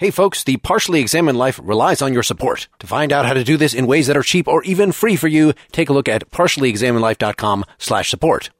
Hey folks, The Partially Examined Life relies on your support. To find out how to do this in ways that are cheap or even free for you, take a look at partiallyexaminedlife.com/support.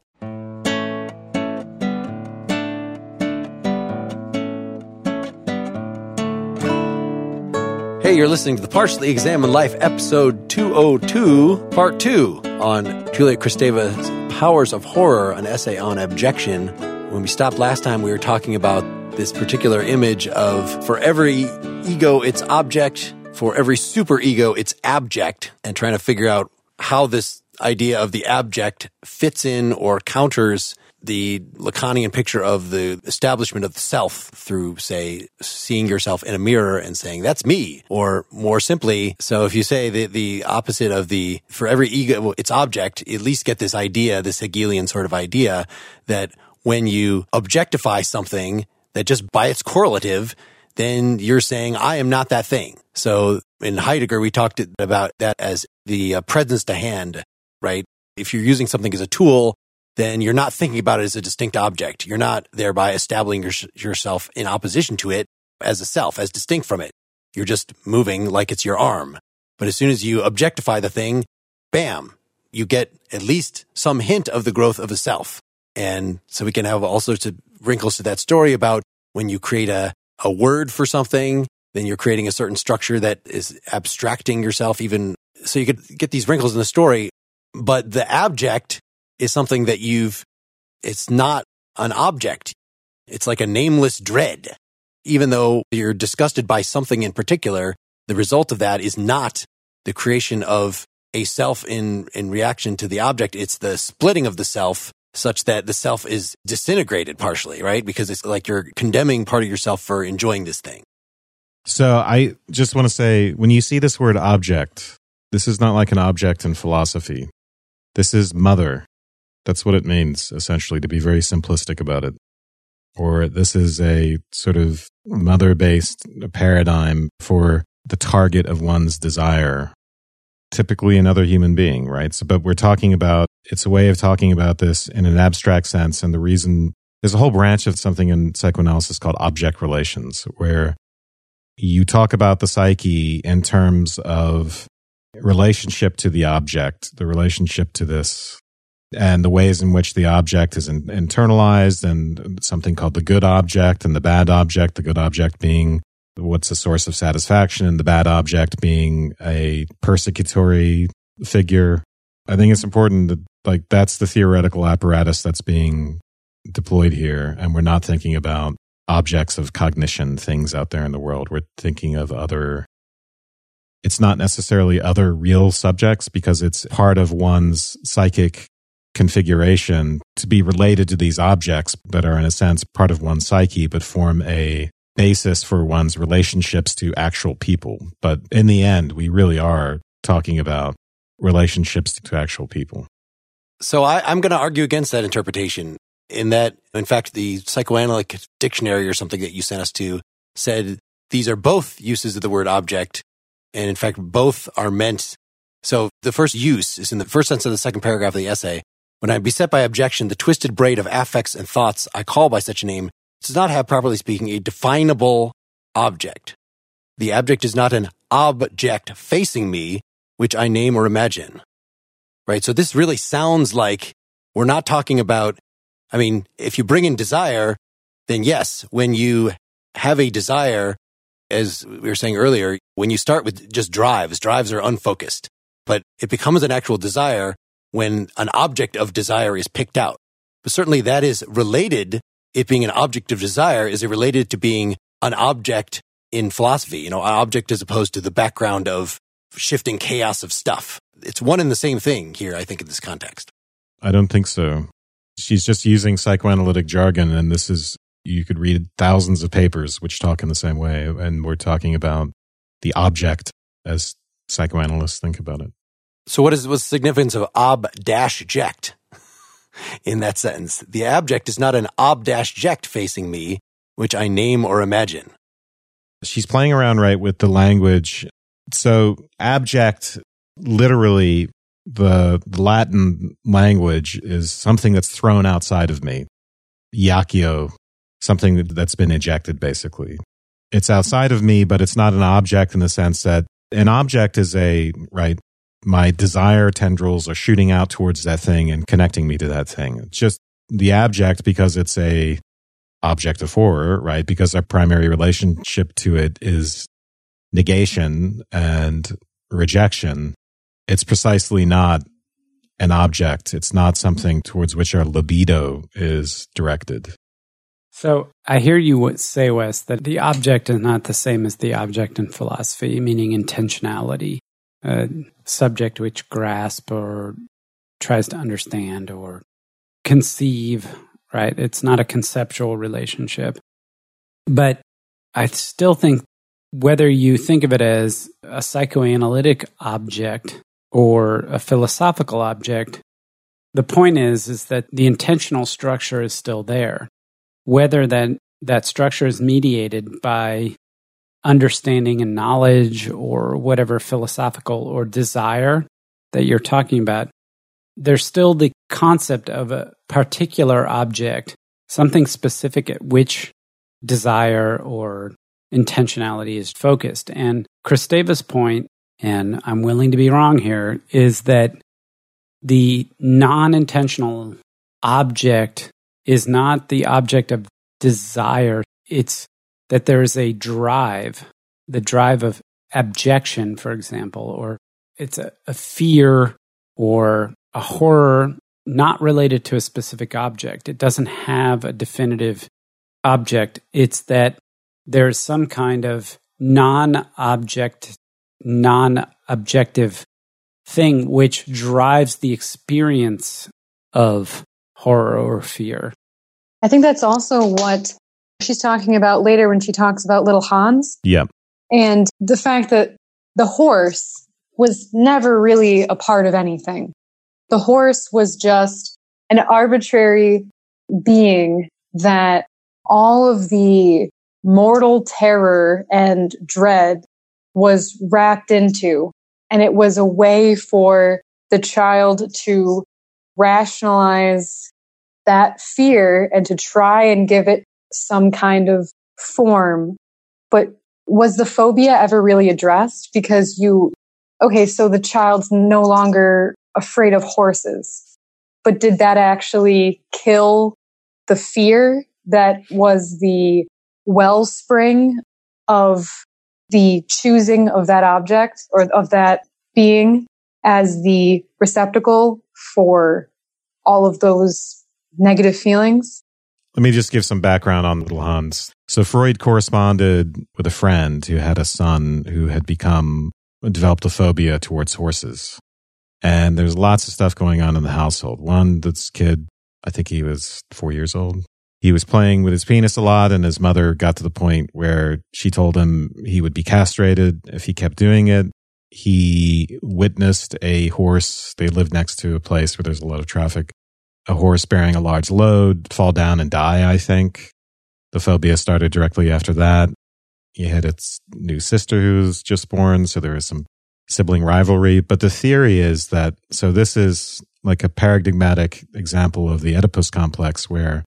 Hey, you're listening to The Partially Examined Life, episode 202, part 2, on Julia Kristeva's Powers of Horror, an essay on abjection. When we stopped last time, we were talking about this particular image of, for every ego, it's object, for every superego, it's abject, and trying to figure out how this idea of the abject fits in or counters the Lacanian picture of the establishment of the self through, say, seeing yourself in a mirror and saying, that's me. Or more simply, so if you say the opposite of the, for every ego, it's object, at least get this idea, this Hegelian sort of idea, that when you objectify something, that just by its correlative, then you're saying, I am not that thing. So in Heidegger, we talked about that as the presence to hand, right? If you're using something as a tool, then you're not thinking about it as a distinct object. You're not thereby establishing yourself in opposition to it as a self, as distinct from it. You're just moving like it's your arm. But as soon as you objectify the thing, bam, you get at least some hint of the growth of a self. And so we can have all sorts of wrinkles to that story about when you create a word for something, then you're creating a certain structure that is abstracting yourself even. So you could get these wrinkles in the story, but the abject is something that it's not an object. It's like a nameless dread. Even though you're disgusted by something in particular, the result of that is not the creation of a self in reaction to the object. It's the splitting of the self, such that the self is disintegrated partially, right? Because it's like you're condemning part of yourself for enjoying this thing. So I just want to say, when you see this word object, this is not like an object in philosophy. This is mother. That's what it means, essentially, to be very simplistic about it. Or this is a sort of mother-based paradigm for the target of one's desire, typically another human being, right? So, but we're talking about, it's a way of talking about this in an abstract sense. And the reason, there's a whole branch of something in psychoanalysis called object relations, where you talk about the psyche in terms of relationship to the object, the relationship to this, and the ways in which the object is internalized, and something called the good object and the bad object, the good object being what's a source of satisfaction and the bad object being a persecutory figure. I think it's important that, like, that's the theoretical apparatus that's being deployed here, and we're not thinking about objects of cognition, things out there in the world. We're thinking of other. It's not necessarily other real subjects, because it's part of one's psychic configuration to be related to these objects that are, in a sense, part of one's psyche, but form a basis for one's relationships to actual people. But in the end, we really are talking about relationships to actual people. So I'm going to argue against that interpretation, in that, in fact, the psychoanalytic dictionary or something that you sent us to said these are both uses of the word object. And in fact, both are meant. So the first use is in the first sentence of the second paragraph of the essay. When I am beset by abjection, the twisted braid of affects and thoughts I call by such a name does not have, properly speaking, a definable object. The abject is not an object facing me, which I name or imagine. Right? So this really sounds like we're not talking about, I mean, if you bring in desire, then yes, when you have a desire, as we were saying earlier, when you start with just drives are unfocused, but it becomes an actual desire when an object of desire is picked out. But certainly that is related. It being an object of desire is related to being an object in philosophy, you know, an object as opposed to the background of shifting chaos of stuff. It's one and the same thing here, I think, in this context. I don't think so. She's just using psychoanalytic jargon, and this is, you could read thousands of papers which talk in the same way, and we're talking about the object as psychoanalysts think about it. So what's the significance of ob-ject? In that sentence, the abject is not an ob-ject facing me, which I name or imagine. She's playing around, right, with the language. So abject, literally, the Latin language is something that's thrown outside of me. Iaccio, something that's been ejected, basically. It's outside of me, but it's not an object in the sense that an object is a, right, my desire tendrils are shooting out towards that thing and connecting me to that thing. It's just the abject because it's a object of horror, right? Because our primary relationship to it is negation and rejection. It's precisely not an object. It's not something towards which our libido is directed. So I hear you say, Wes, that the object is not the same as the object in philosophy, meaning intentionality, a subject which grasps or tries to understand or conceive, right? It's not a conceptual relationship. But I still think whether you think of it as a psychoanalytic object or a philosophical object, the point is that the intentional structure is still there. Whether that structure is mediated by understanding and knowledge or whatever philosophical or desire that you're talking about, there's still the concept of a particular object, something specific at which desire or intentionality is focused. And Kristeva's point, and I'm willing to be wrong here, is that the non-intentional object is not the object of desire. It's that there is a drive, the drive of abjection, for example, or it's a fear or a horror not related to a specific object. It doesn't have a definitive object. It's that there's some kind of non-objective thing which drives the experience of horror or fear. I think that's also what she's talking about later when she talks about little Hans. Yeah. And the fact that the horse was never really a part of anything. The horse was just an arbitrary being that all of the mortal terror and dread was wrapped into, and it was a way for the child to rationalize that fear and to try and give it some kind of form. But was the phobia ever really addressed? Because so the child's no longer afraid of horses, but did that actually kill the fear that was the wellspring of the choosing of that object or of that being as the receptacle for all of those negative feelings? Let me just give some background on little Hans. So Freud corresponded with a friend who had a son who had developed a phobia towards horses. And there's lots of stuff going on in the household. One, this kid, I think he was 4 years old, he was playing with his penis a lot, and his mother got to the point where she told him he would be castrated if he kept doing it. He witnessed a horse. They lived next to a place where there's a lot of traffic. A horse bearing a large load fall down and die, I think. The phobia started directly after that. He had its new sister who was just born, so there was some sibling rivalry. But the theory is that, so this is like a paradigmatic example of the Oedipus complex where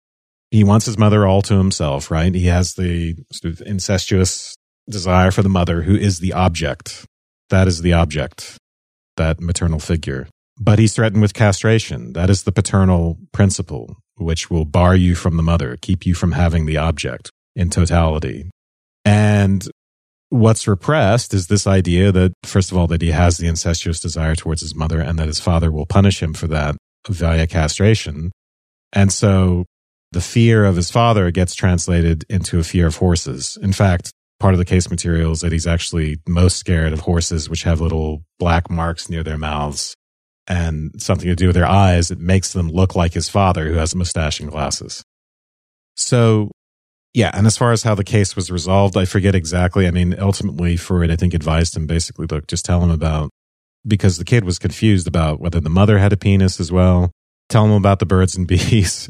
he wants his mother all to himself, right? He has the sort of incestuous desire for the mother who is the object. That is the object, that maternal figure. But he's threatened with castration. That is the paternal principle, which will bar you from the mother, keep you from having the object in totality. And what's repressed is this idea that, first of all, that he has the incestuous desire towards his mother and that his father will punish him for that via castration. And so the fear of his father gets translated into a fear of horses. In fact, part of the case material is that he's actually most scared of horses, which have little black marks near their mouths and something to do with their eyes. It makes them look like his father, who has a mustache and glasses. So, yeah, and as far as how the case was resolved, I forget exactly. I mean, ultimately, Freud, I think, advised him basically, look, just tell him about, because the kid was confused about whether the mother had a penis as well. Tell him about the birds and bees.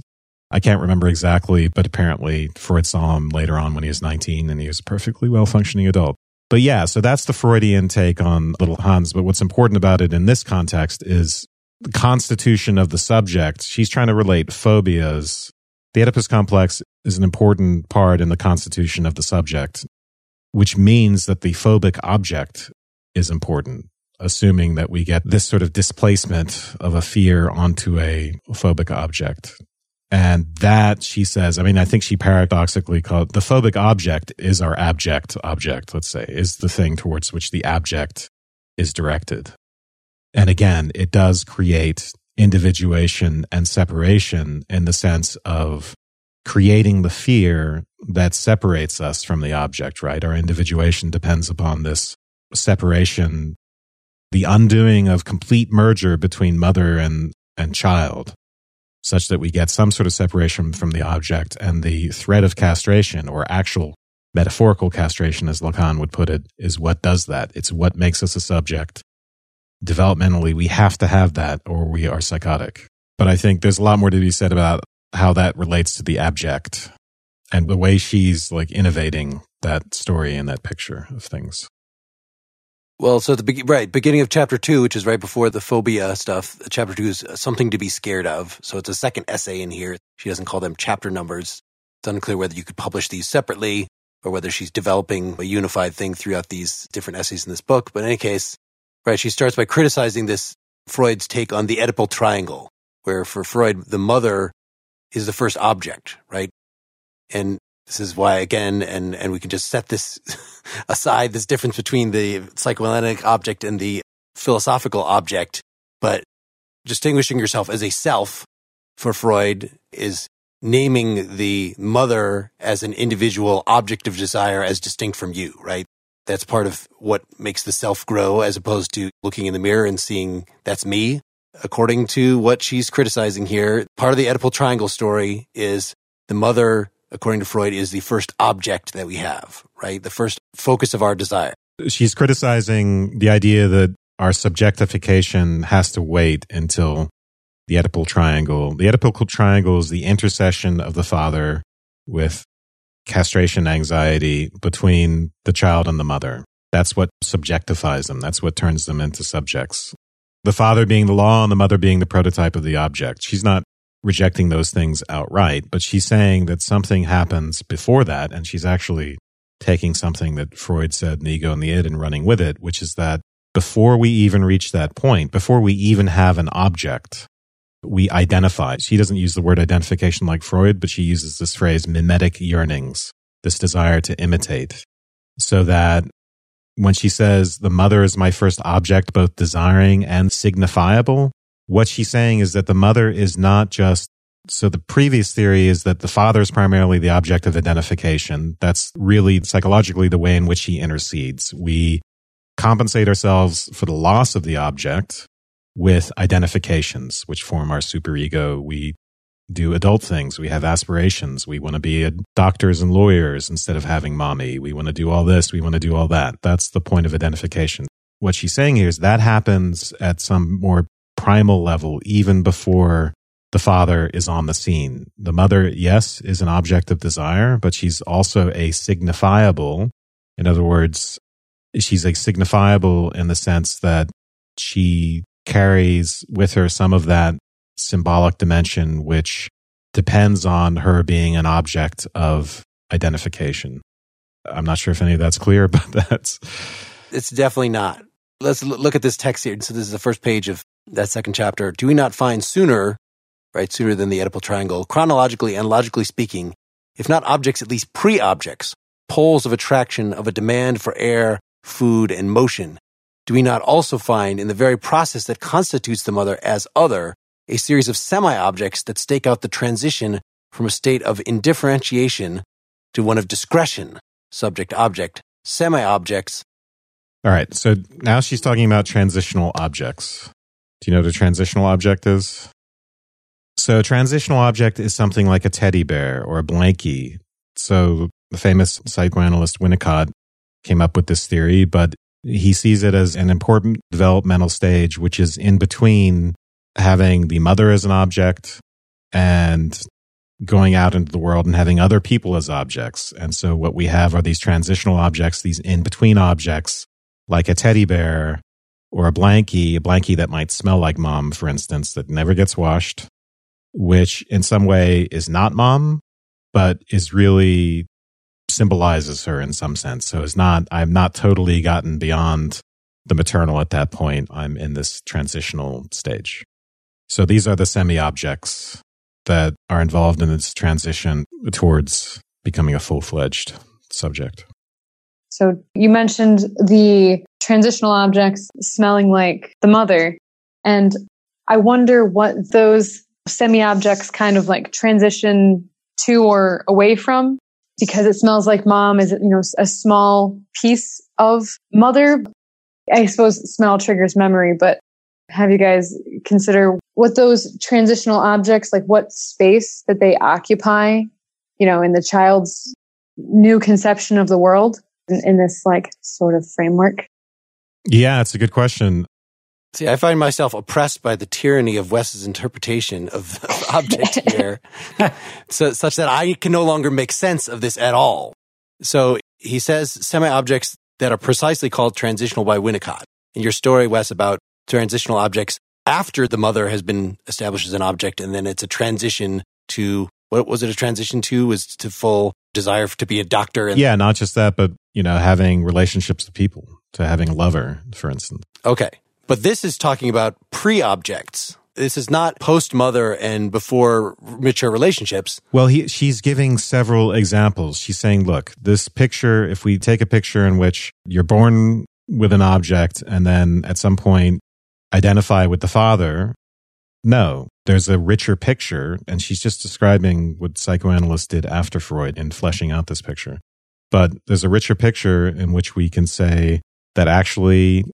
I can't remember exactly, but apparently Freud saw him later on when he was 19 and he was a perfectly well-functioning adult. But yeah, so that's the Freudian take on little Hans. But what's important about it in this context is the constitution of the subject. She's trying to relate phobias. The Oedipus complex is an important part in the constitution of the subject. which means that the phobic object is important, assuming that we get this sort of displacement of a fear onto a phobic object. And that, she says, I mean, I think she paradoxically called the phobic object is our abject object, let's say, is the thing towards which the abject is directed. And again, it does create individuation and separation in the sense of creating the fear that separates us from the object, right? Our individuation depends upon this separation, the undoing of complete merger between mother and child, such that we get some sort of separation from the object, and the threat of castration, or actual metaphorical castration, as Lacan would put it, is what does that. It's what makes us a subject. Developmentally, we have to have that or we are psychotic. But I think there's a lot more to be said about how that relates to the abject and the way she's like innovating that story and that picture of things. Well, so beginning of chapter 2, which is right before the phobia stuff, chapter 2 is something to be scared of. So it's a second essay in here. She doesn't call them chapter numbers. It's unclear whether you could publish these separately or whether she's developing a unified thing throughout these different essays in this book. But in any case, right, she starts by criticizing this Freud's take on the Oedipal triangle, where for Freud, the mother is the first object, right? And this is why, again, and we can just set this aside, this difference between the psychoanalytic object and the philosophical object, but distinguishing yourself as a self for Freud is naming the mother as an individual object of desire as distinct from you, right? That's part of what makes the self grow, as opposed to looking in the mirror and seeing that's me, according to what she's criticizing here. Part of the Oedipal triangle story is the mother, according to Freud, is the first object that we have, right? The first focus of our desire. She's criticizing the idea that our subjectification has to wait until the Oedipal triangle. The Oedipal triangle is the intercession of the father with castration anxiety between the child and the mother. That's what subjectifies them. That's what turns them into subjects. The father being the law and the mother being the prototype of the object. She's not rejecting those things outright, but she's saying that something happens before that, and she's actually taking something that Freud said in The Ego and the Id and running with it, which is that before we even reach that point, before we even have an object, we identify. She doesn't use the word identification like Freud, but she uses this phrase, mimetic yearnings, this desire to imitate. So that when she says, the mother is my first object, both desiring and signifiable, what she's saying is that the mother is not just, so the previous theory is that the father is primarily the object of identification. That's really psychologically the way in which he intercedes. We compensate ourselves for the loss of the object with identifications, which form our superego. We do adult things. We have aspirations. We want to be doctors and lawyers instead of having mommy. We want to do all this. We want to do all that. That's the point of identification. What she's saying here is that happens at some more primal level, even before the father is on the scene. The mother, yes, is an object of desire, but she's also a signifiable. In other words, she's a signifiable in the sense that she carries with her some of that symbolic dimension, which depends on her being an object of identification. I'm not sure if any of that's clear, but it's definitely not. Let's look at this text here. So this is the first page of that second chapter. Do we not find sooner than the Oedipal triangle, chronologically and logically speaking, if not objects, at least pre-objects, poles of attraction, of a demand for air, food, and motion? Do we not also find in the very process that constitutes the mother as other, a series of semi-objects that stake out the transition from a state of indifferentiation to one of discretion, subject-object, semi-objects? All right, so now she's talking about transitional objects. Do you know what a transitional object is? So a transitional object is something like a teddy bear or a blankie. So the famous psychoanalyst Winnicott came up with this theory, but he sees it as an important developmental stage, which is in between having the mother as an object and going out into the world and having other people as objects. And so what we have are these transitional objects, these in-between objects, like a teddy bear, or a blankie that might smell like mom, for instance, that never gets washed, which in some way is not mom, but is really symbolizes her in some sense. So it's not, I'm not totally gotten beyond the maternal at that point. I'm in this transitional stage. So these are the semi-objects that are involved in this transition towards becoming a full-fledged subject. So you mentioned the transitional objects smelling like the mother. And I wonder what those semi-objects kind of like transition to or away from, because it smells like mom is, you know, a small piece of mother. I suppose smell triggers memory, but have you guys consider what those transitional objects, like what space that they occupy, you know, in the child's new conception of the world in this like sort of framework? Yeah, it's a good question. See, I find myself oppressed by the tyranny of Wes's interpretation of object here, so such that I can no longer make sense of this at all. So he says semi-objects that are precisely called transitional by Winnicott. In your story, Wes, about transitional objects after the mother has been established as an object, and then it's a transition to, what was it a transition to? Was to full desire to be a doctor. And yeah, not just that, but, you know, having relationships with people, to having a lover, for instance. Okay. But this is talking about pre-objects. This is not post-mother and before mature relationships. Well, she's giving several examples. She's saying, look, this picture, if we take a picture in which you're born with an object and then at some point identify with the father, no, there's a richer picture. And she's just describing what psychoanalysts did after Freud in fleshing out this picture. But there's a richer picture in which we can say that actually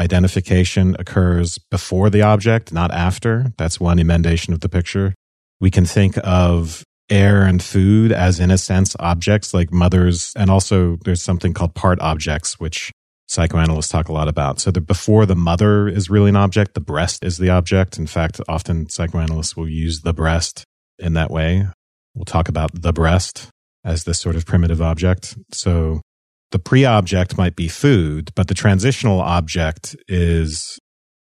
identification occurs before the object, not after. That's one emendation of the picture. We can think of air and food as, in a sense, objects like mothers. And also there's something called part objects, which psychoanalysts talk a lot about. So before the mother is really an object, the breast is the object. In fact, often psychoanalysts will use the breast in that way. We'll talk about the breast as this sort of primitive object. So the pre-object might be food, but the transitional object is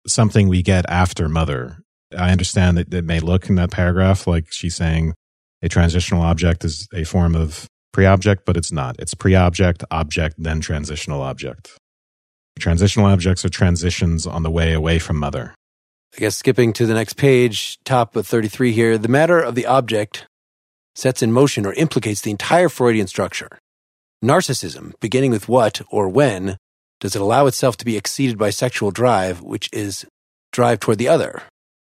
something we get after mother. I understand that it may look in that paragraph like she's saying a transitional object is a form of pre-object, but it's not. It's pre-object, object, then transitional object. Transitional objects are transitions on the way away from mother. I guess skipping to the next page, top of 33 here, the matter of the object sets in motion or implicates the entire Freudian structure. Narcissism, beginning with what or when, does it allow itself to be exceeded by sexual drive, which is drive toward the other?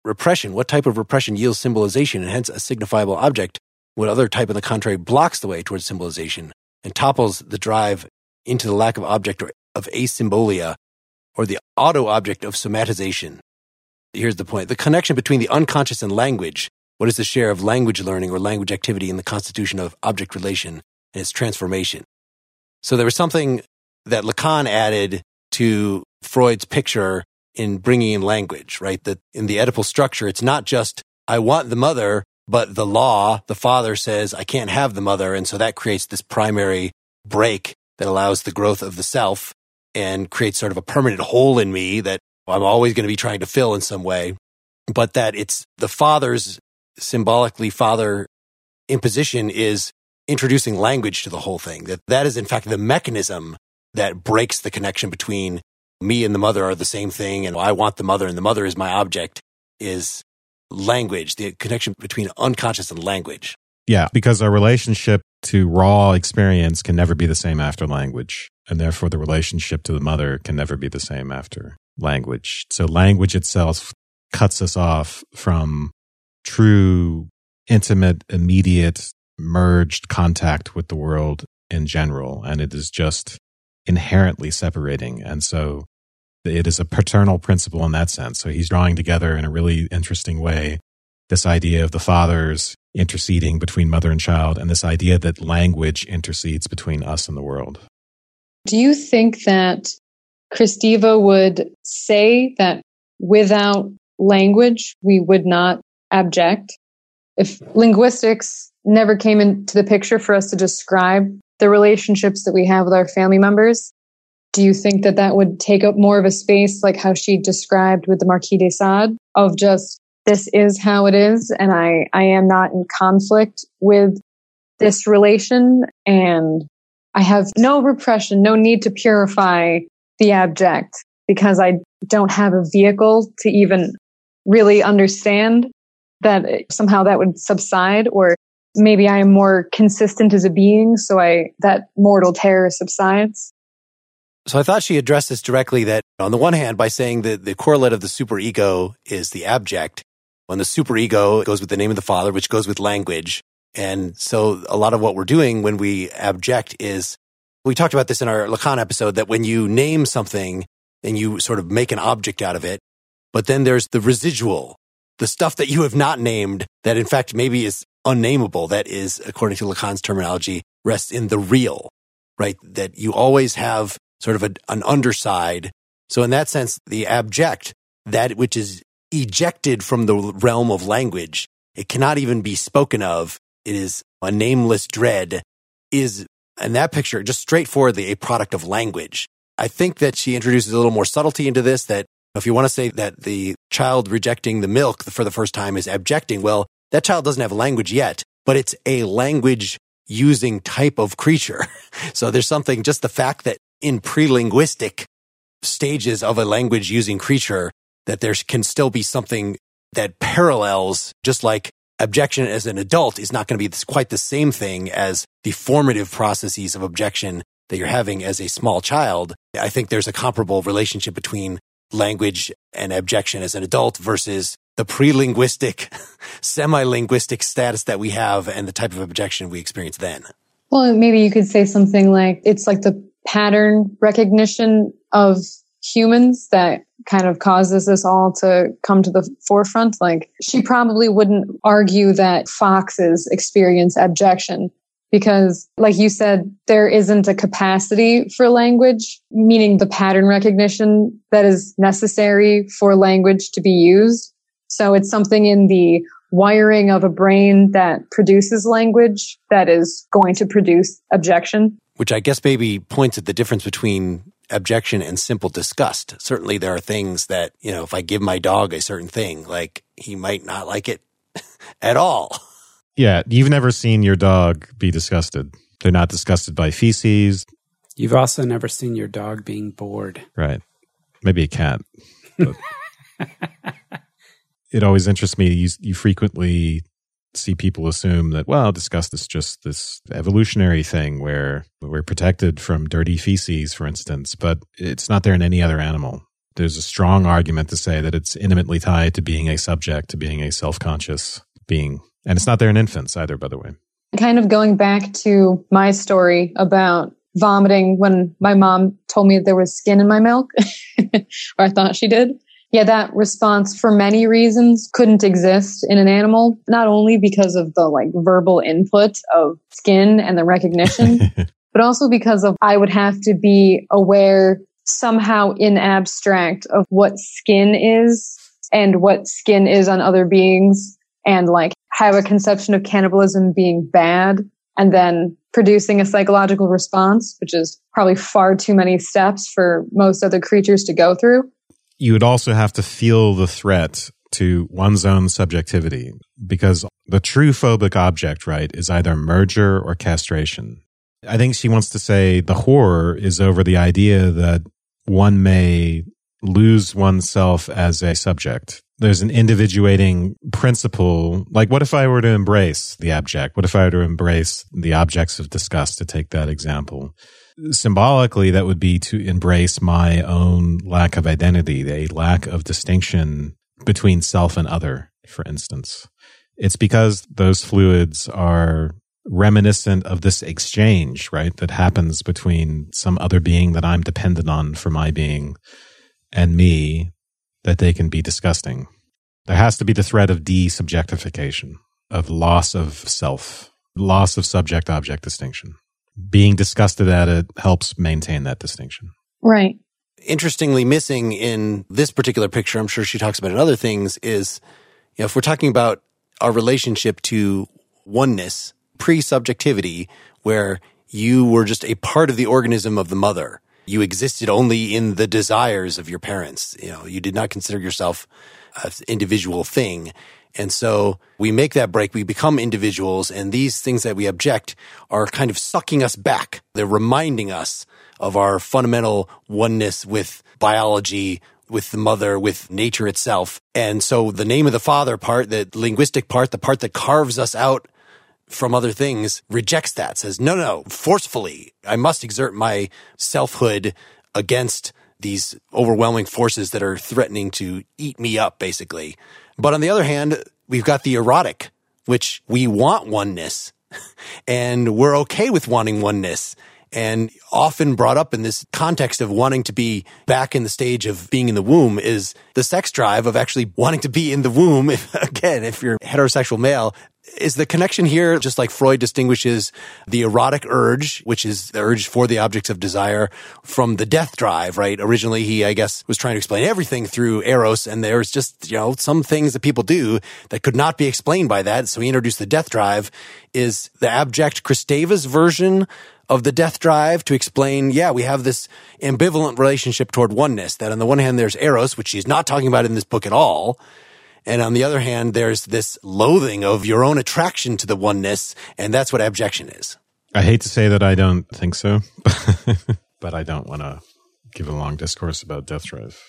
Repression, what type of repression yields symbolization and hence a signifiable object? What other type, on the contrary, blocks the way towards symbolization and topples the drive into the lack of object or of asymbolia or the auto-object of somatization? Here's the point. The connection between the unconscious and language. What is the share of language learning or language activity in the constitution of object relation and its transformation? So there was something that Lacan added to Freud's picture in bringing in language, right? That in the Oedipal structure, it's not just, I want the mother, but the law, the father says, I can't have the mother. And so that creates this primary break that allows the growth of the self and creates sort of a permanent hole in me that I'm always going to be trying to fill in some way. But that it's the father's, symbolically father imposition is introducing language to the whole thing. That is, in fact, the mechanism that breaks the connection between me and the mother are the same thing, and I want the mother, and the mother is my object, is language, the connection between unconscious and language. Yeah, because our relationship to raw experience can never be the same after language, and therefore the relationship to the mother can never be the same after language. So language itself cuts us off from true, intimate, immediate, merged contact with the world in general, and it is just inherently separating. And so it is a paternal principle in that sense. So he's drawing together in a really interesting way this idea of the fathers interceding between mother and child, and this idea that language intercedes between us and the world. Do you think that Kristeva would say that without language we would not abject? If linguistics never came into the picture for us to describe the relationships that we have with our family members, do you think that that would take up more of a space, like how she described with the Marquis de Sade, of just, this is how it is, and I am not in conflict with this relation, and I have no repression, no need to purify the abject because I don't have a vehicle to even really understand that somehow that would subside, or maybe I am more consistent as a being, so that mortal terror subsides. So I thought she addressed this directly, that on the one hand, by saying that the correlate of the superego is the abject, when the superego goes with the name of the father, which goes with language. And so a lot of what we're doing when we abject is, we talked about this in our Lacan episode, that when you name something and you sort of make an object out of it, but then there's the residual, the stuff that you have not named that in fact maybe is unnameable, that is, according to Lacan's terminology, rests in the real, right? That you always have sort of an underside. So in that sense, the abject, that which is ejected from the realm of language, it cannot even be spoken of. It is a nameless dread, is, in that picture, just straightforwardly a product of language. I think that she introduces a little more subtlety into this, that if you want to say that the child rejecting the milk for the first time is abjecting, well, that child doesn't have language yet, but it's a language-using type of creature. So there's something, just the fact that in pre-linguistic stages of a language-using creature, that there can still be something that parallels, just like abjection as an adult is not going to be quite the same thing as the formative processes of abjection that you're having as a small child. I think there's a comparable relationship between language and abjection as an adult versus the pre-linguistic, semi-linguistic status that we have and the type of abjection we experience then. Well, maybe you could say something like, it's like the pattern recognition of humans that kind of causes this all to come to the forefront. Like, she probably wouldn't argue that foxes experience abjection because, like you said, there isn't a capacity for language, meaning the pattern recognition that is necessary for language to be used. So it's something in the wiring of a brain that produces language that is going to produce abjection. Which I guess maybe points at the difference between abjection and simple disgust. Certainly there are things that, you know, if I give my dog a certain thing, like, he might not like it at all. Yeah, you've never seen your dog be disgusted. They're not disgusted by feces. You've also never seen your dog being bored. Right. Maybe a cat. But it always interests me. You frequently see people assume that, well, disgust is just this evolutionary thing where we're protected from dirty feces, for instance, but it's not there in any other animal. There's a strong argument to say that it's intimately tied to being a subject, to being a self-conscious being. And it's not there in infants either, by the way. Kind of going back to my story about vomiting when my mom told me there was skin in my milk, or I thought she did. Yeah, that response, for many reasons, couldn't exist in an animal, not only because of the verbal input of skin and the recognition, but also because of I would have to be aware somehow in abstract of what skin is and what skin is on other beings, and have a conception of cannibalism being bad, and then producing a psychological response, which is probably far too many steps for most other creatures to go through. You would also have to feel the threat to one's own subjectivity, because the true phobic object, right, is either merger or castration. I think she wants to say the horror is over the idea that one may lose oneself as a subject. There's an individuating principle. Like, what if I were to embrace the abject? What if I were to embrace the objects of disgust, to take that example? Symbolically, that would be to embrace my own lack of identity, a lack of distinction between self and other, for instance. It's because those fluids are reminiscent of this exchange, right, that happens between some other being that I'm dependent on for my being and me, that they can be disgusting. There has to be the threat of de-subjectification, of loss of self, loss of subject-object distinction. Being disgusted at it helps maintain that distinction. Right. Interestingly missing in this particular picture, I'm sure she talks about in other things, is, you know, if we're talking about our relationship to oneness, pre-subjectivity, where you were just a part of the organism of the mother. You existed only in the desires of your parents. You did not consider yourself an individual thing. And so we make that break, we become individuals, and these things that we abject are kind of sucking us back. They're reminding us of our fundamental oneness with biology, with the mother, with nature itself. And so the name of the father part, the linguistic part, the part that carves us out from other things, rejects that, says, no, forcefully, I must exert my selfhood against these overwhelming forces that are threatening to eat me up, basically. But on the other hand, we've got the erotic, which we want oneness, and we're okay with wanting oneness, and often brought up in this context of wanting to be back in the stage of being in the womb is the sex drive of actually wanting to be in the womb. If you're heterosexual male, is the connection here, just like Freud distinguishes the erotic urge, which is the urge for the objects of desire, from the death drive, right? Originally, he, I guess, was trying to explain everything through Eros, and there's just, some things that people do that could not be explained by that. So he introduced the death drive. Is the abject Kristeva's version of the death drive to explain, we have this ambivalent relationship toward oneness, that on the one hand, there's Eros, which she's not talking about in this book at all. And on the other hand, there's this loathing of your own attraction to the oneness, and that's what abjection is. I hate to say that I don't think so, but I don't want to give a long discourse about death drive.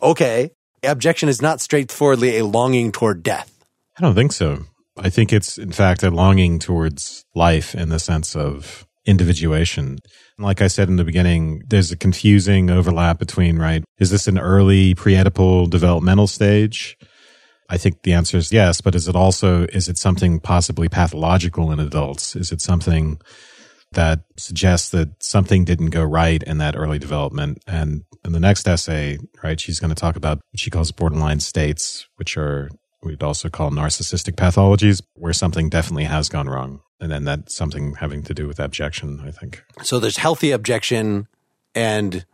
Okay. Abjection is not straightforwardly a longing toward death. I don't think so. I think it's, in fact, a longing towards life in the sense of individuation. Like I said in the beginning, there's a confusing overlap between, right, is this an early pre-Oedipal developmental stage? I think the answer is yes, but is it something possibly pathological in adults? Is it something that suggests that something didn't go right in that early development? And in the next essay, right, she's going to talk about what she calls borderline states, which are, we'd also call narcissistic pathologies, where something definitely has gone wrong. And then that's something having to do with abjection, I think. So there's healthy abjection and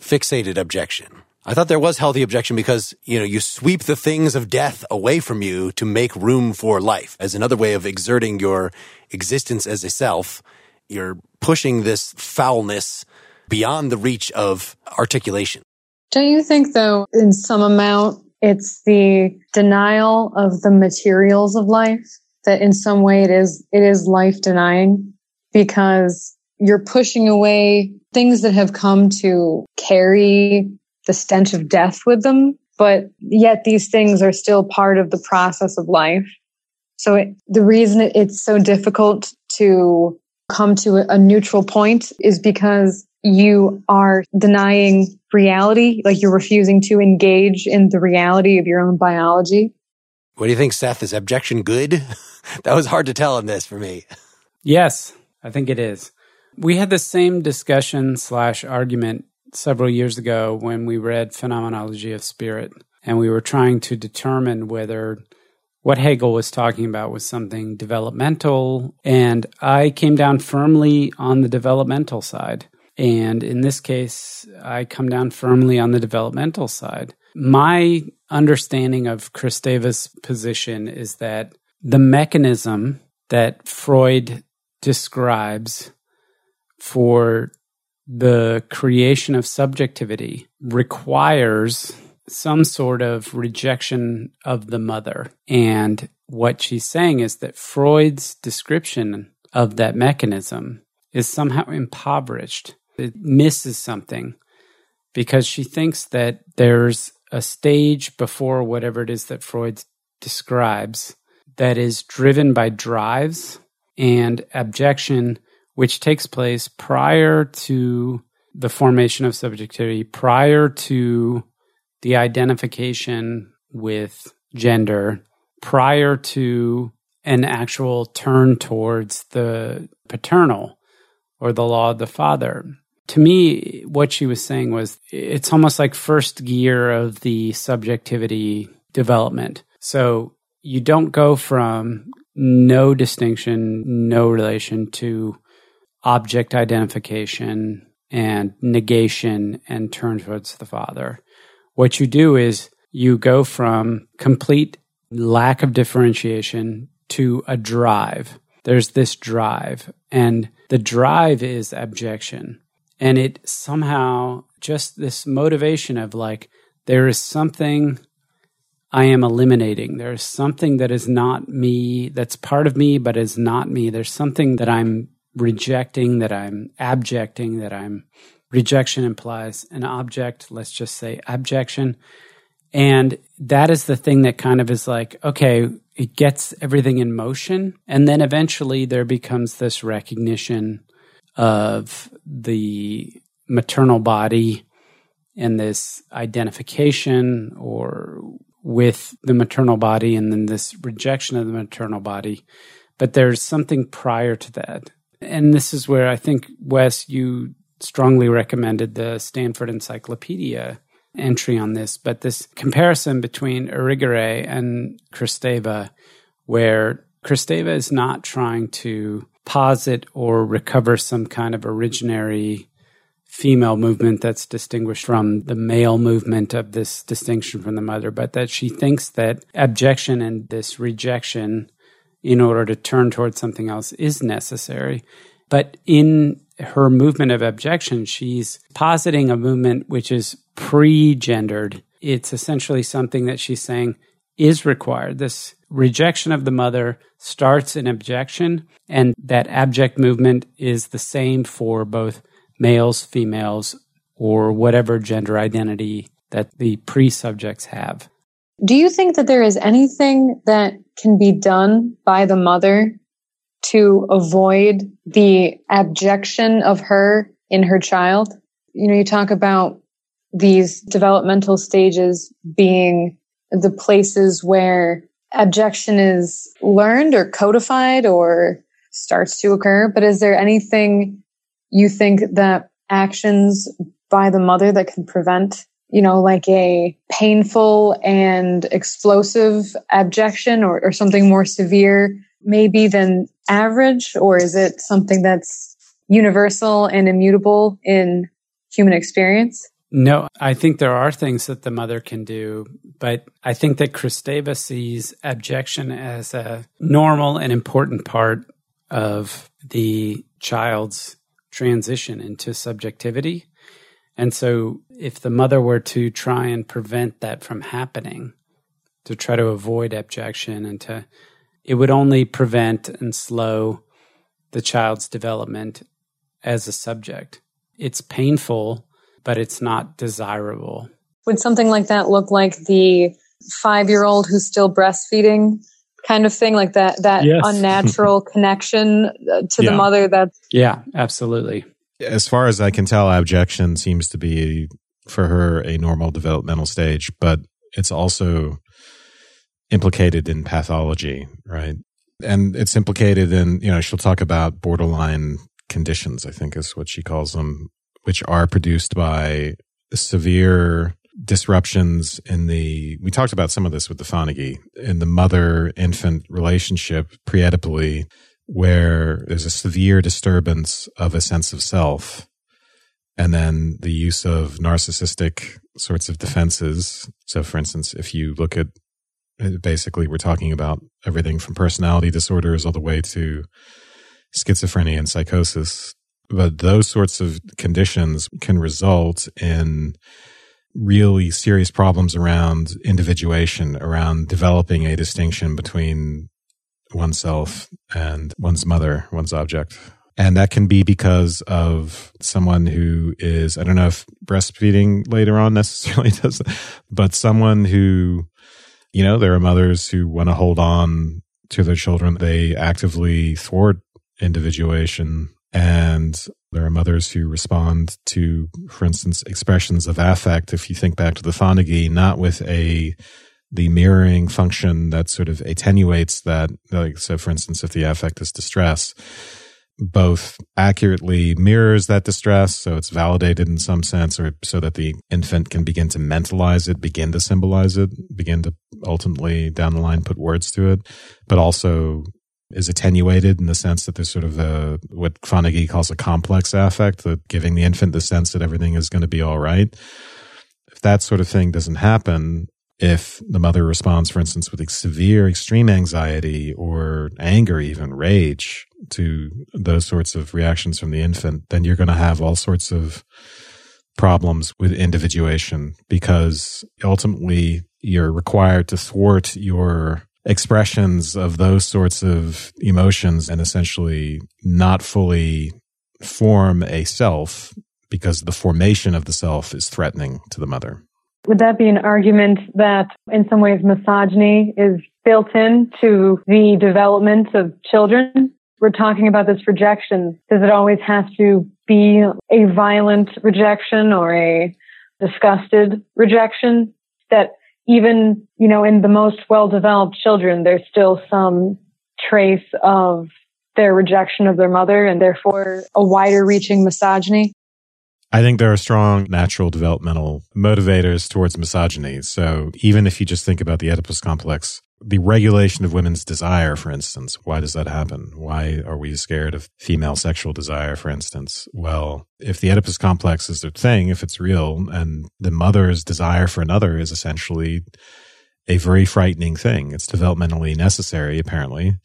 fixated abjection. I thought there was healthy abjection because, you sweep the things of death away from you to make room for life as another way of exerting your existence as a self. You're pushing this foulness beyond the reach of articulation. Don't you think, though, in some amount, it's the denial of the materials of life? That in some way it is life denying, because you're pushing away things that have come to carry the stench of death with them, but yet these things are still part of the process of life. So the reason it's so difficult to come to a neutral point is because you are denying reality, like you're refusing to engage in the reality of your own biology. What do you think, Seth? Is abjection good? That was hard to tell in this for me. Yes, I think it is. We had the same discussion / argument several years ago when we read Phenomenology of Spirit, and we were trying to determine whether what Hegel was talking about was something developmental, and I came down firmly on the developmental side. And in this case, I come down firmly on the developmental side. My understanding of Kristeva's position is that the mechanism that Freud describes for the creation of subjectivity requires some sort of rejection of the mother. And what she's saying is that Freud's description of that mechanism is somehow impoverished. It misses something, because she thinks that there's a stage before whatever it is that Freud describes that is driven by drives and abjection, which takes place prior to the formation of subjectivity, prior to the identification with gender, prior to an actual turn towards the paternal or the law of the father. To me, what she was saying was it's almost like first gear of the subjectivity development. So you don't go from no distinction, no relation to object identification and negation and turn towards the father. What you do is you go from complete lack of differentiation to a drive. There's this drive, and the drive is abjection. And it somehow, just this motivation of like, there is something I am eliminating. There's something that is not me, that's part of me, but is not me. There's something that I'm rejecting, that I'm abjecting, that I'm... Rejection implies an object, let's just say abjection. And that is the thing that kind of is like, okay, it gets everything in motion. And then eventually there becomes this recognition of the maternal body and this identification or with the maternal body and then this rejection of the maternal body. But there's something prior to that. And this is where I think, Wes, you strongly recommended the Stanford Encyclopedia entry on this, but this comparison between Irigaray and Kristeva, where Kristeva is not trying to posit or recover some kind of originary female movement that's distinguished from the male movement of this distinction from the mother, but that she thinks that abjection and this rejection in order to turn towards something else is necessary. But in her movement of abjection, she's positing a movement which is pre-gendered. It's essentially something that she's saying is required. This rejection of the mother starts in abjection, and that abject movement is the same for both males, females, or whatever gender identity that the pre-subjects have. Do you think that there is anything that can be done by the mother to avoid the abjection of her in her child? You know, you talk about these developmental stages being the places where abjection is learned or codified or starts to occur. But is there anything you think that actions by the mother that can prevent, you know, like a painful and explosive abjection or something more severe maybe than average? Or is it something that's universal and immutable in human experience? No, I think there are things that the mother can do, but I think that Kristeva sees abjection as a normal and important part of the child's transition into subjectivity. And so if the mother were to try and prevent that from happening, to try to avoid abjection and to it would only prevent and slow the child's development as a subject. It's painful, but it's not desirable. Would something like that look like the 5-year-old who's still breastfeeding kind of thing? Like that yes. Unnatural connection to the mother? Yeah, absolutely. As far as I can tell, abjection seems to be, for her, a normal developmental stage, but it's also implicated in pathology, right? And it's implicated in, you know, she'll talk about borderline conditions, I think is what she calls them, which are produced by severe disruptions in the, we talked about some of this with the Fonagy, in the mother-infant relationship pre-Oedipally, where there's a severe disturbance of a sense of self, and then the use of narcissistic sorts of defenses. So for instance, if you look at basically, we're talking about everything from personality disorders all the way to schizophrenia and psychosis. But those sorts of conditions can result in really serious problems around individuation, around developing a distinction between oneself and one's mother, one's object. And that can be because of someone who is, I don't know if breastfeeding later on necessarily does that, but someone who... You know, there are mothers who want to hold on to their children. They actively thwart individuation. And there are mothers who respond to, for instance, expressions of affect, if you think back to the Fonagy, not with the mirroring function that sort of attenuates that. Like, so, for instance, if the affect is distress, both accurately mirrors that distress, so it's validated in some sense, or so that the infant can begin to mentalize it, begin to symbolize it, begin to ultimately down the line put words to it, but also is attenuated in the sense that there's sort of a, what Fonagy calls a complex affect, that giving the infant the sense that everything is going to be all right. If that sort of thing doesn't happen, if the mother responds, for instance, with severe extreme anxiety or anger, even rage, to those sorts of reactions from the infant, then you're going to have all sorts of problems with individuation, because ultimately you're required to thwart your expressions of those sorts of emotions and essentially not fully form a self, because the formation of the self is threatening to the mother. Would that be an argument that in some ways misogyny is built in to the development of children? We're talking about this rejection. Does it always have to be a violent rejection or a disgusted rejection? That even, you know, in the most well-developed children, there's still some trace of their rejection of their mother and therefore a wider-reaching misogyny? I think there are strong natural developmental motivators towards misogyny. So even if you just think about the Oedipus complex, the regulation of women's desire, for instance, why does that happen? Why are we scared of female sexual desire, for instance? Well, if the Oedipus complex is a thing, if it's real, and the mother's desire for another is essentially a very frightening thing. It's developmentally necessary, apparently,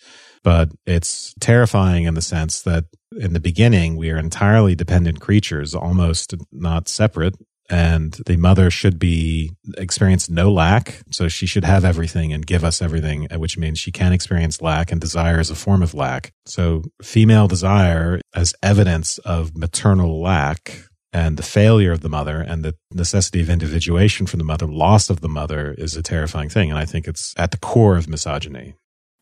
but it's terrifying in the sense that in the beginning, we are entirely dependent creatures, almost not separate, and the mother should be experience no lack. So she should have everything and give us everything, which means she can experience lack, and desire is a form of lack. So female desire as evidence of maternal lack and the failure of the mother and the necessity of individuation from the mother, loss of the mother, is a terrifying thing. And I think it's at the core of misogyny.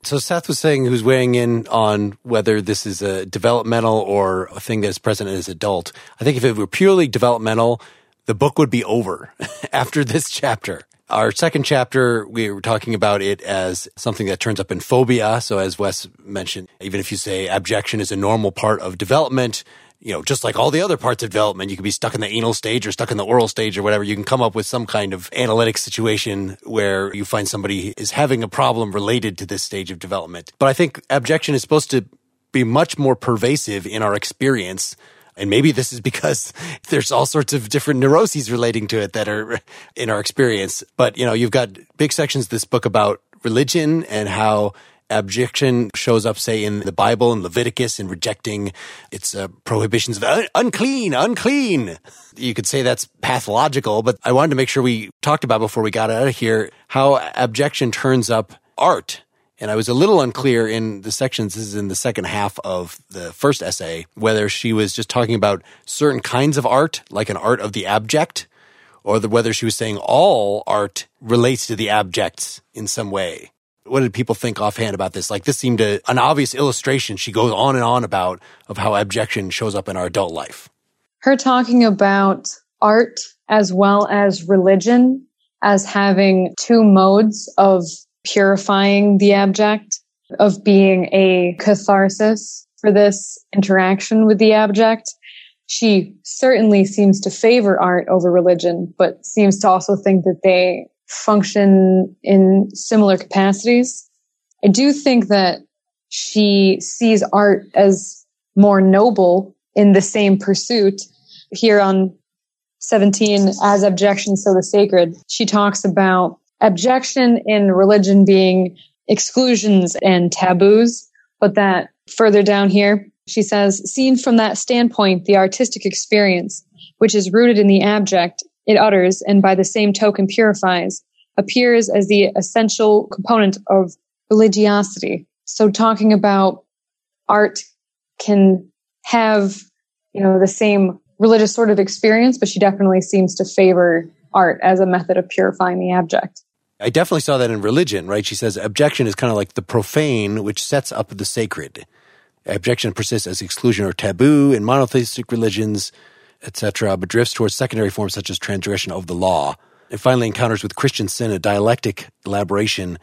So Seth was saying, who's weighing in on whether this is a developmental or a thing that is present as adult. I think if it were purely developmental, the book would be over after this chapter. Our second chapter, we were talking about it as something that turns up in phobia. So as Wes mentioned, even if you say abjection is a normal part of development, you know, just like all the other parts of development, you could be stuck in the anal stage or stuck in the oral stage or whatever. You can come up with some kind of analytic situation where you find somebody is having a problem related to this stage of development. But I think abjection is supposed to be much more pervasive in our experience. And maybe this is because there's all sorts of different neuroses relating to it that are in our experience. But, you know, you've got big sections of this book about religion and how abjection shows up, say, in the Bible and Leviticus, and rejecting its prohibitions of unclean. You could say that's pathological, but I wanted to make sure we talked about before we got out of here how abjection turns up art. And I was a little unclear in the sections, this is in the second half of the first essay, whether she was just talking about certain kinds of art, like an art of the abject, or whether she was saying all art relates to the abjects in some way. What did people think offhand about this? Like, this seemed an obvious illustration she goes on and on about of how abjection shows up in our adult life. Her talking about art as well as religion as having two modes of purifying the abject, of being a catharsis for this interaction with the abject. She certainly seems to favor art over religion, but seems to also think that they function in similar capacities. I do think that she sees art as more noble in the same pursuit. Here on 17, as abjection, so the sacred, she talks about abjection in religion being exclusions and taboos, but that further down here, she says, seen from that standpoint, the artistic experience, which is rooted in the abject, it utters, and by the same token purifies, appears as the essential component of religiosity. So talking about art can have, you know, the same religious sort of experience, but she definitely seems to favor art as a method of purifying the abject. I definitely saw that in religion, right? She says abjection is kind of like the profane, which sets up the sacred. Abjection persists as exclusion or taboo in monotheistic religions, etc., but drifts towards secondary forms such as transgression of the law. It finally encounters with Christian sin a dialectic elaboration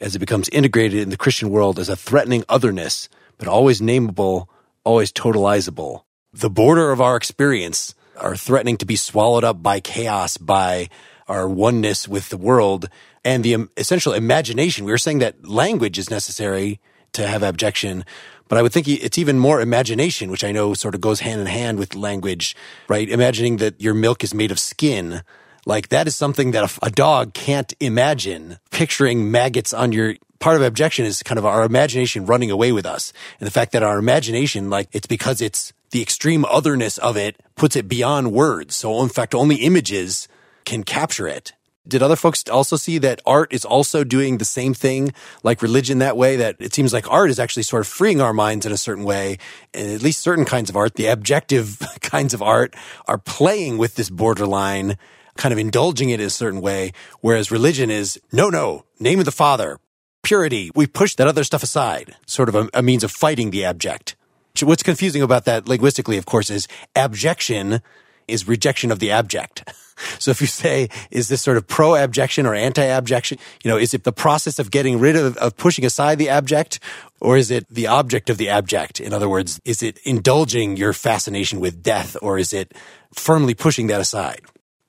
as it becomes integrated in the Christian world as a threatening otherness, but always nameable, always totalizable. The border of our experience are threatening to be swallowed up by chaos, by our oneness with the world, and the essential imagination. We were saying that language is necessary to have abjection, but I would think it's even more imagination, which I know sort of goes hand in hand with language, right? Imagining that your milk is made of skin. Like, that is something that a dog can't imagine. Picturing maggots on your... Part of abjection is kind of our imagination running away with us. And the fact that our imagination, like, it's because it's the extreme otherness of it puts it beyond words. So in fact, only images can capture it. Did other folks also see that art is also doing the same thing, like religion that way, that it seems like art is actually sort of freeing our minds in a certain way, and at least certain kinds of art, the objective kinds of art, are playing with this borderline, kind of indulging it in a certain way, whereas religion is, no, name of the Father, purity, we push that other stuff aside, sort of a means of fighting the abject. What's confusing about that linguistically, of course, is abjection is rejection of the abject. So if you say, is this sort of pro-abjection or anti-abjection? You know, is it the process of getting rid of pushing aside the abject, or is it the object of the abject? In other words, is it indulging your fascination with death, or is it firmly pushing that aside?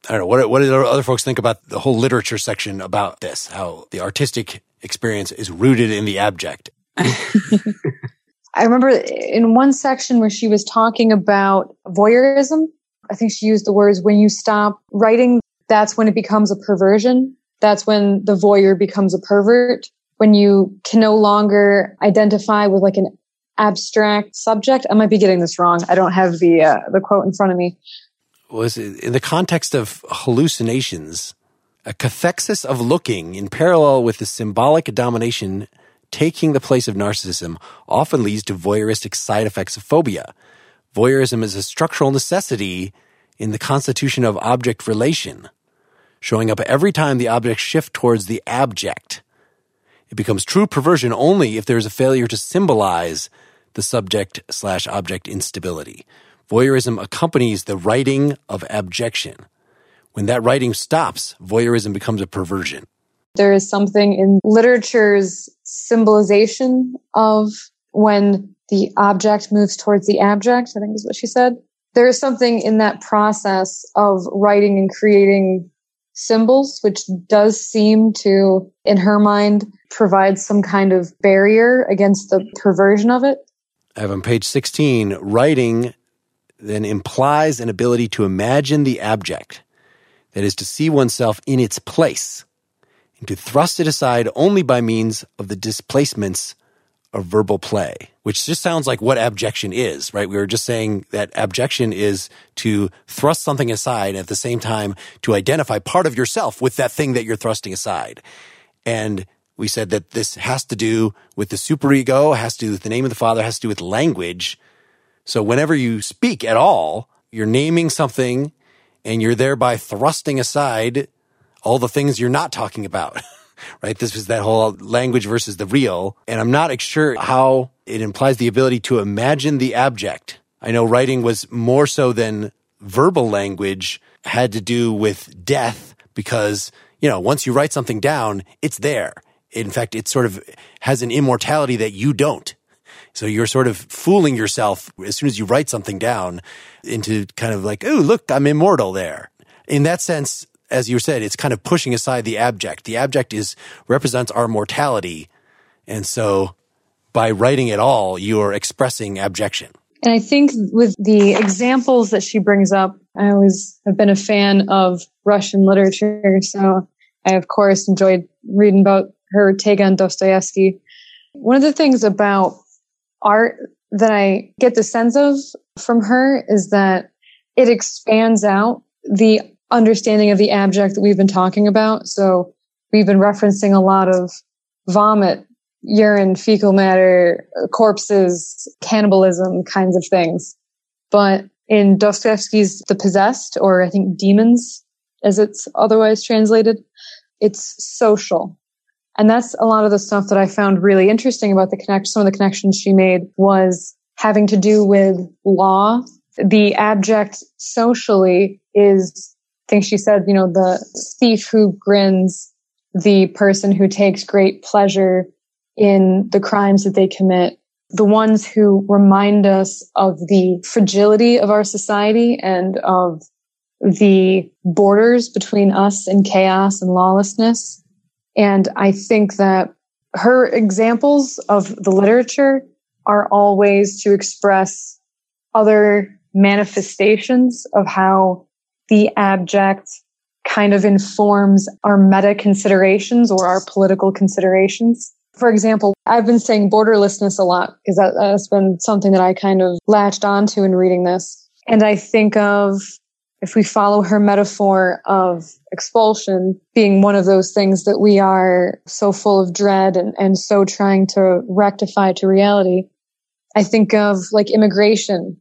I don't know. What do other folks think about the whole literature section about this, how the artistic experience is rooted in the abject? I remember in one section where she was talking about voyeurism, I think she used the words, when you stop writing, that's when it becomes a perversion. That's when the voyeur becomes a pervert. When you can no longer identify with like an abstract subject. I might be getting this wrong. I don't have the quote in front of me. Was it in the context of hallucinations, a cathexis of looking in parallel with the symbolic domination taking the place of narcissism often leads to voyeuristic side effects of phobia. Voyeurism is a structural necessity in the constitution of object relation, showing up every time the objects shift towards the abject. It becomes true perversion only if there is a failure to symbolize the subject/object instability. Voyeurism accompanies the writing of abjection. When that writing stops, voyeurism becomes a perversion. There is something in literature's symbolization of when the object moves towards the abject, I think is what she said. There is something in that process of writing and creating symbols, which does seem to, in her mind, provide some kind of barrier against the perversion of it. I have on page 16, writing then implies an ability to imagine the abject, that is to see oneself in its place, and to thrust it aside only by means of the displacements of verbal play, which just sounds like what abjection is, right? We were just saying that abjection is to thrust something aside, at the same time to identify part of yourself with that thing that you're thrusting aside. And we said that this has to do with the superego, has to do with the name of the Father, has to do with language. So whenever you speak at all, you're naming something and you're thereby thrusting aside all the things you're not talking about. Right? This was that whole language versus the real. And I'm not sure how it implies the ability to imagine the abject. I know writing was more so than verbal language had to do with death because, you know, once you write something down, it's there. In fact, it sort of has an immortality that you don't. So you're sort of fooling yourself as soon as you write something down into kind of like, oh, look, I'm immortal there. In that sense, as you said, it's kind of pushing aside the abject. The abject represents our mortality. And so by writing it all, you are expressing abjection. And I think with the examples that she brings up, I always have been a fan of Russian literature. So I, of course, enjoyed reading about her take on Dostoevsky. One of the things about art that I get the sense of from her is that it expands out the understanding of the abject that we've been talking about. So we've been referencing a lot of vomit, urine, fecal matter, corpses, cannibalism kinds of things. But in Dostoevsky's The Possessed, or I think Demons, as it's otherwise translated, it's social. And that's a lot of the stuff that I found really interesting about the connection. Some of the connections she made was having to do with law. The abject socially is, I think she said, you know, the thief who grins, the person who takes great pleasure in the crimes that they commit, the ones who remind us of the fragility of our society and of the borders between us and chaos and lawlessness. And I think that her examples of the literature are all ways to express other manifestations of how the abject kind of informs our meta considerations or our political considerations. For example, I've been saying borderlessness a lot because that's been something that I kind of latched onto in reading this. And I think of, if we follow her metaphor of expulsion being one of those things that we are so full of dread and so trying to rectify to reality, I think of like immigration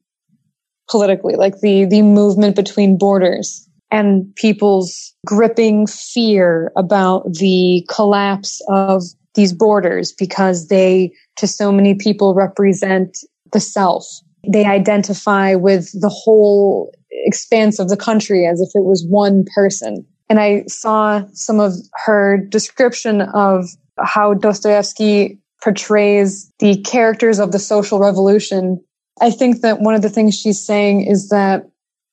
politically, like the movement between borders and people's gripping fear about the collapse of these borders because they, to so many people, represent the self. They identify with the whole expanse of the country as if it was one person. And I saw some of her description of how Dostoevsky portrays the characters of the social revolution. I think that one of the things she's saying is that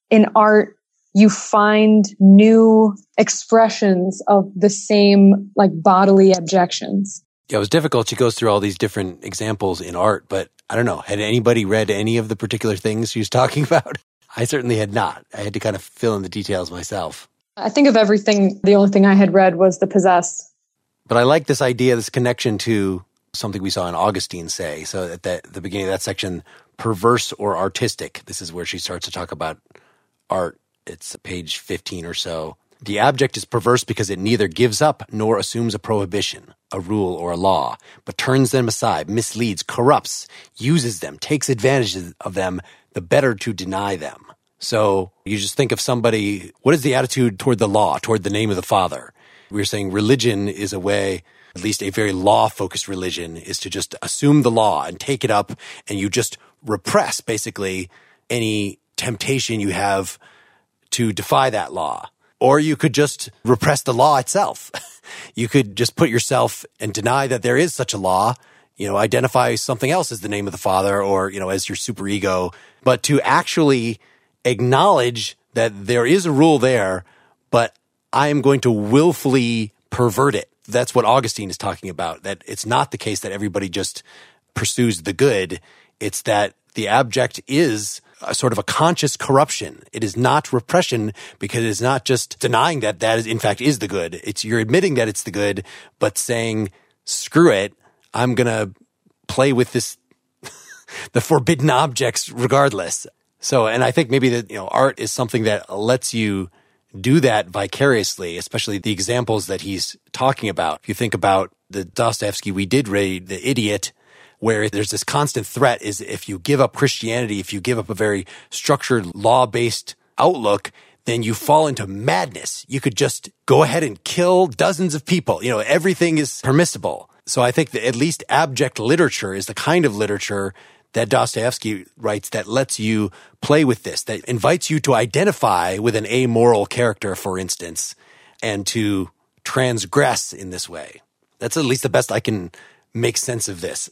in art, you find new expressions of the same like bodily abjections. Yeah, it was difficult. She goes through all these different examples in art, but I don't know. Had anybody read any of the particular things she was talking about? I certainly had not. I had to kind of fill in the details myself. I think of everything, the only thing I had read was The Possessed. But I like this idea, this connection to something we saw in Augustine say. So at the beginning of that section, perverse or artistic, this is where she starts to talk about art. It's page 15 or so. The abject is perverse because it neither gives up nor assumes a prohibition, a rule or a law, but turns them aside, misleads, corrupts, uses them, takes advantage of them, the better to deny them. So you just think of somebody, what is the attitude toward the law, toward the name of the Father? We were saying religion is a way, at least a very law-focused religion, is to just assume the law and take it up, and you just repress basically any temptation you have to defy that law. Or you could just repress the law itself. You could just put yourself and deny that there is such a law, you know, identify something else as the name of the Father or, you know, as your superego, but to actually acknowledge that there is a rule there, but I am going to willfully pervert it. That's what Augustine is talking about, that it's not the case that everybody just pursues the good. It's that the abject is a sort of a conscious corruption. It is not repression because it is not just denying that that is in fact is the good. It's you're admitting that it's the good, but saying, screw it, I'm going to play with this, the forbidden objects regardless. So, and I think maybe that, you know, art is something that lets you do that vicariously, especially the examples that he's talking about. If you think about the Dostoevsky we did read, The Idiot, where there's this constant threat is if you give up Christianity, if you give up a very structured law-based outlook, then you fall into madness. You could just go ahead and kill dozens of people. You know, everything is permissible. So I think that at least abject literature is the kind of literature that Dostoevsky writes that lets you play with this, that invites you to identify with an amoral character, for instance, and to transgress in this way. That's at least the best I can make sense of this.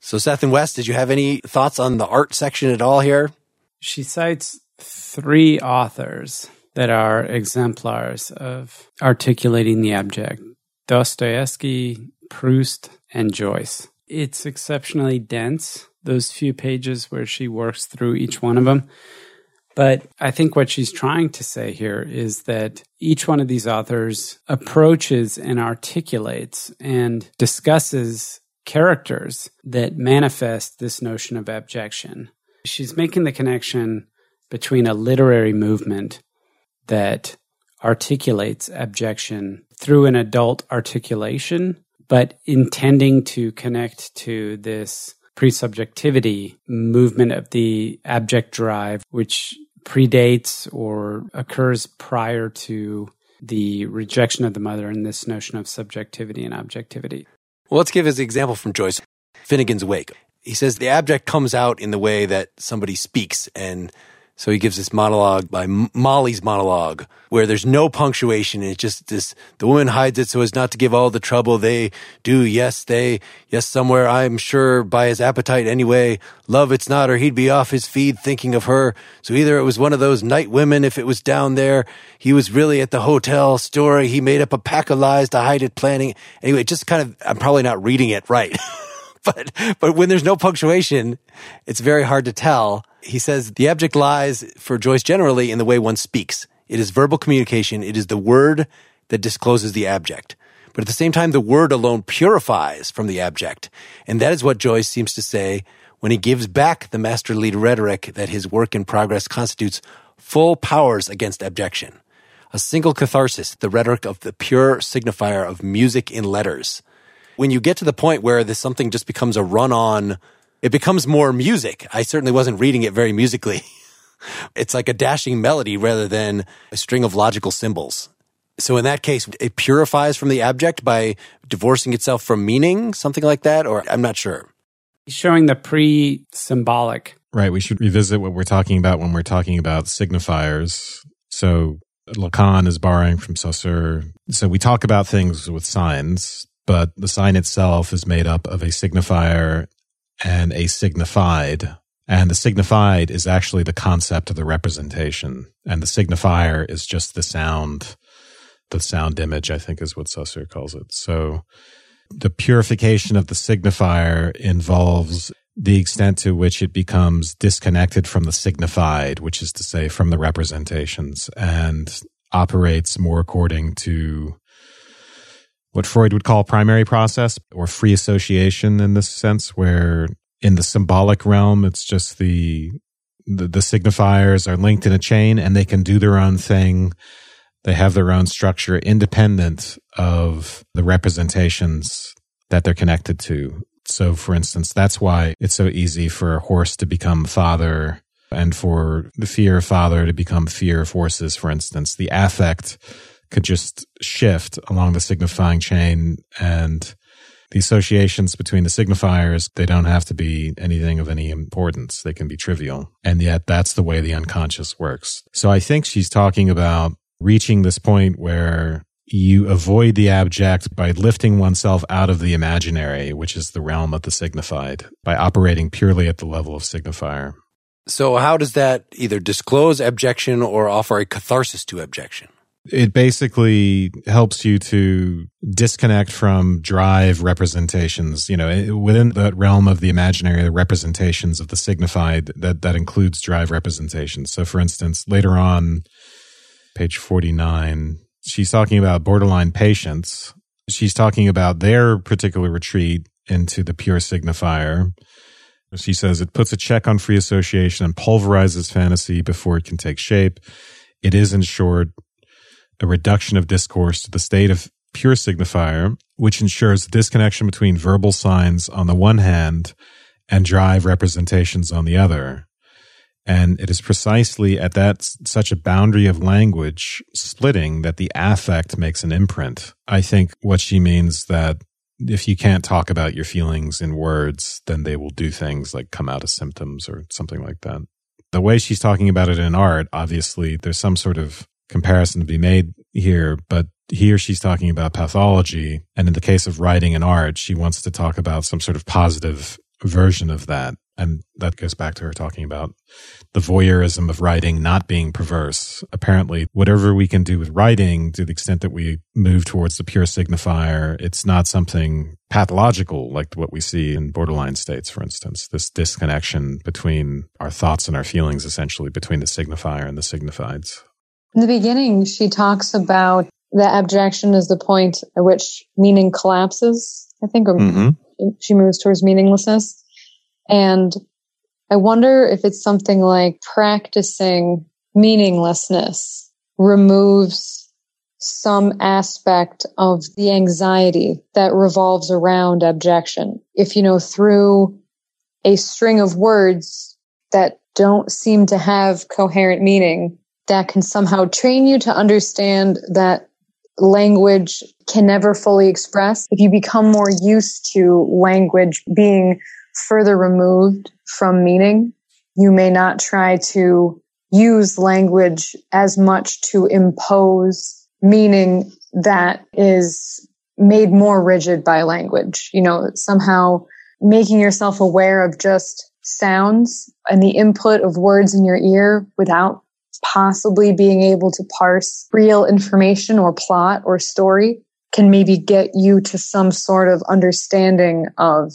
So Seth and Wes, did you have any thoughts on the art section at all here? She cites three authors that are exemplars of articulating the abject: Dostoevsky, Proust, and Joyce. It's exceptionally dense, those few pages where she works through each one of them. But I think what she's trying to say here is that each one of these authors approaches and articulates and discusses characters that manifest this notion of abjection. She's making the connection between a literary movement that articulates abjection through an adult articulation, but intending to connect to this pre-subjectivity movement of the abject drive, which predates or occurs prior to the rejection of the mother and this notion of subjectivity and objectivity. Well, let's give his example from Joyce, Finnegans Wake. He says the abject comes out in the way that somebody speaks. And so he gives this monologue by Molly's monologue where there's no punctuation. It's just this, the woman hides it so as not to give all the trouble. They do, yes, they, yes, somewhere, I'm sure, by his appetite anyway. Love, it's not, or he'd be off his feed thinking of her. So either it was one of those night women, if it was down there, he was really at the hotel story. He made up a pack of lies to hide it, planning. Anyway, just kind of, I'm probably not reading it right. But when there's no punctuation, it's very hard to tell. He says the abject lies for Joyce generally in the way one speaks. It is verbal communication. It is the word that discloses the abject. But at the same time, the word alone purifies from the abject. And that is what Joyce seems to say when he gives back the masterly rhetoric that his work in progress constitutes full powers against abjection. A single catharsis, the rhetoric of the pure signifier of music in letters. When you get to the point where this something just becomes a run-on, it becomes more music. I certainly wasn't reading it very musically. It's like a dashing melody rather than a string of logical symbols. So in that case, it purifies from the abject by divorcing itself from meaning, something like that, or I'm not sure. Showing the pre-symbolic. Right, we should revisit what we're talking about when we're talking about signifiers. So Lacan is borrowing from Saussure. So we talk about things with signs, but the sign itself is made up of a signifier and a signified. And the signified is actually the concept of the representation. And the signifier is just the sound image, I think is what Saussure calls it. So the purification of the signifier involves the extent to which it becomes disconnected from the signified, which is to say from the representations, and operates more according to what Freud would call primary process or free association in this sense, where in the symbolic realm, it's just the signifiers are linked in a chain and they can do their own thing. They have their own structure independent of the representations that they're connected to. So, for instance, that's why it's so easy for a horse to become father and for the fear of father to become fear of horses, for instance. The affect could just shift along the signifying chain, and the associations between the signifiers, they don't have to be anything of any importance. They can be trivial. And yet that's the way the unconscious works. So I think she's talking about reaching this point where you avoid the abject by lifting oneself out of the imaginary, which is the realm of the signified, by operating purely at the level of signifier. So how does that either disclose abjection or offer a catharsis to abjection? It basically helps you to disconnect from drive representations. You know, within that realm of the imaginary, the representations of the signified, that includes drive representations. So, for instance, later on, page 49, she's talking about borderline patients. She's talking about their particular retreat into the pure signifier. She says, it puts a check on free association and pulverizes fantasy before it can take shape. It is, in short, a reduction of discourse to the state of pure signifier, which ensures the disconnection between verbal signs on the one hand and drive representations on the other. And it is precisely at that such a boundary of language splitting that the affect makes an imprint. I think what she means that if you can't talk about your feelings in words, then they will do things like come out as symptoms or something like that. The way she's talking about it in art, obviously, there's some sort of comparison to be made here, but here she's talking about pathology. And in the case of writing and art, she wants to talk about some sort of positive version of that. And that goes back to her talking about the voyeurism of writing not being perverse. Apparently, whatever we can do with writing, to the extent that we move towards the pure signifier, it's not something pathological like what we see in borderline states, for instance. This disconnection between our thoughts and our feelings, essentially, between the signifier and the signifieds. In the beginning, she talks about the abjection is the point at which meaning collapses, I think, or she moves towards meaninglessness. And I wonder if it's something like practicing meaninglessness removes some aspect of the anxiety that revolves around abjection. If, you know, through a string of words that don't seem to have coherent meaning, that can somehow train you to understand that language can never fully express. If you become more used to language being further removed from meaning, you may not try to use language as much to impose meaning that is made more rigid by language. You know, somehow making yourself aware of just sounds and the input of words in your ear without possibly being able to parse real information or plot or story can maybe get you to some sort of understanding of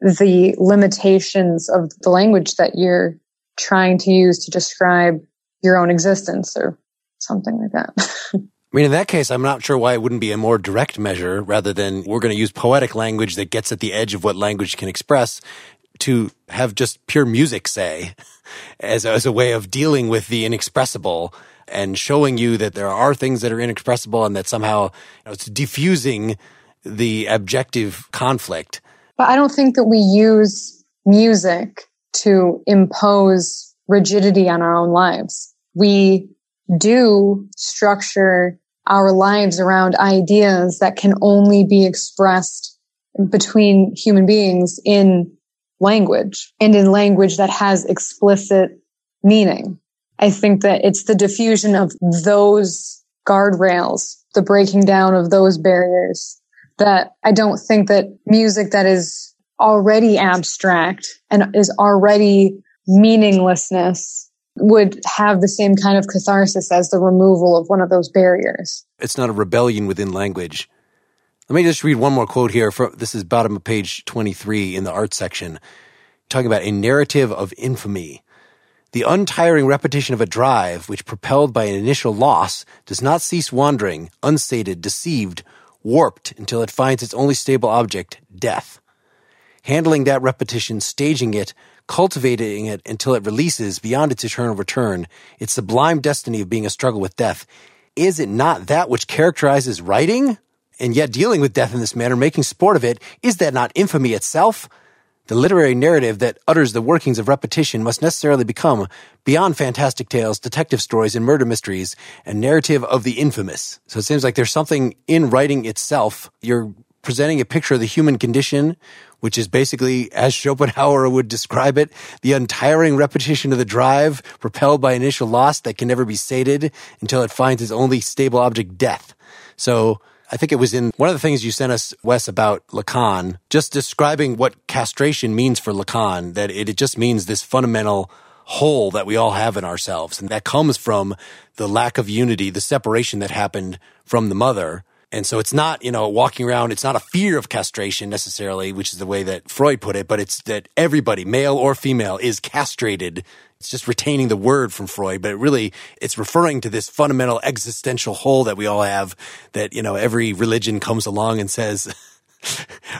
the limitations of the language that you're trying to use to describe your own existence or something like that. I mean, in that case, I'm not sure why it wouldn't be a more direct measure rather than we're going to use poetic language that gets at the edge of what language can express to have just pure music, say, as a way of dealing with the inexpressible and showing you that there are things that are inexpressible and that somehow it's diffusing the objective conflict. But I don't think that we use music to impose rigidity on our own lives. We do structure our lives around ideas that can only be expressed between human beings in language and in language that has explicit meaning. I think that it's the diffusion of those guardrails, the breaking down of those barriers, that I don't think that music that is already abstract and is already meaninglessness would have the same kind of catharsis as the removal of one of those barriers. It's not a rebellion within language. Let me just read one more quote here. This is bottom of page 23 in the art section, talking about a narrative of infamy. The untiring repetition of a drive, which propelled by an initial loss, does not cease wandering, unsated, deceived, warped, until it finds its only stable object, death. Handling that repetition, staging it, cultivating it until it releases beyond its eternal return, its sublime destiny of being a struggle with death. Is it not that which characterizes writing? And yet dealing with death in this manner, making sport of it, is that not infamy itself? The literary narrative that utters the workings of repetition must necessarily become, beyond fantastic tales, detective stories, and murder mysteries, a narrative of the infamous. So it seems like there's something in writing itself. You're presenting a picture of the human condition, which is basically, as Schopenhauer would describe it, the untiring repetition of the drive, propelled by initial loss that can never be sated until it finds its only stable object, death. So I think it was in one of the things you sent us, Wes, about Lacan, just describing what castration means for Lacan, that it just means this fundamental hole that we all have in ourselves. And that comes from the lack of unity, the separation that happened from the mother. And so it's not, walking around, it's not a fear of castration necessarily, which is the way that Freud put it, but it's that everybody, male or female, is castrated. It's just retaining the word from Freud, but it's referring to this fundamental existential hole that we all have that, every religion comes along and says,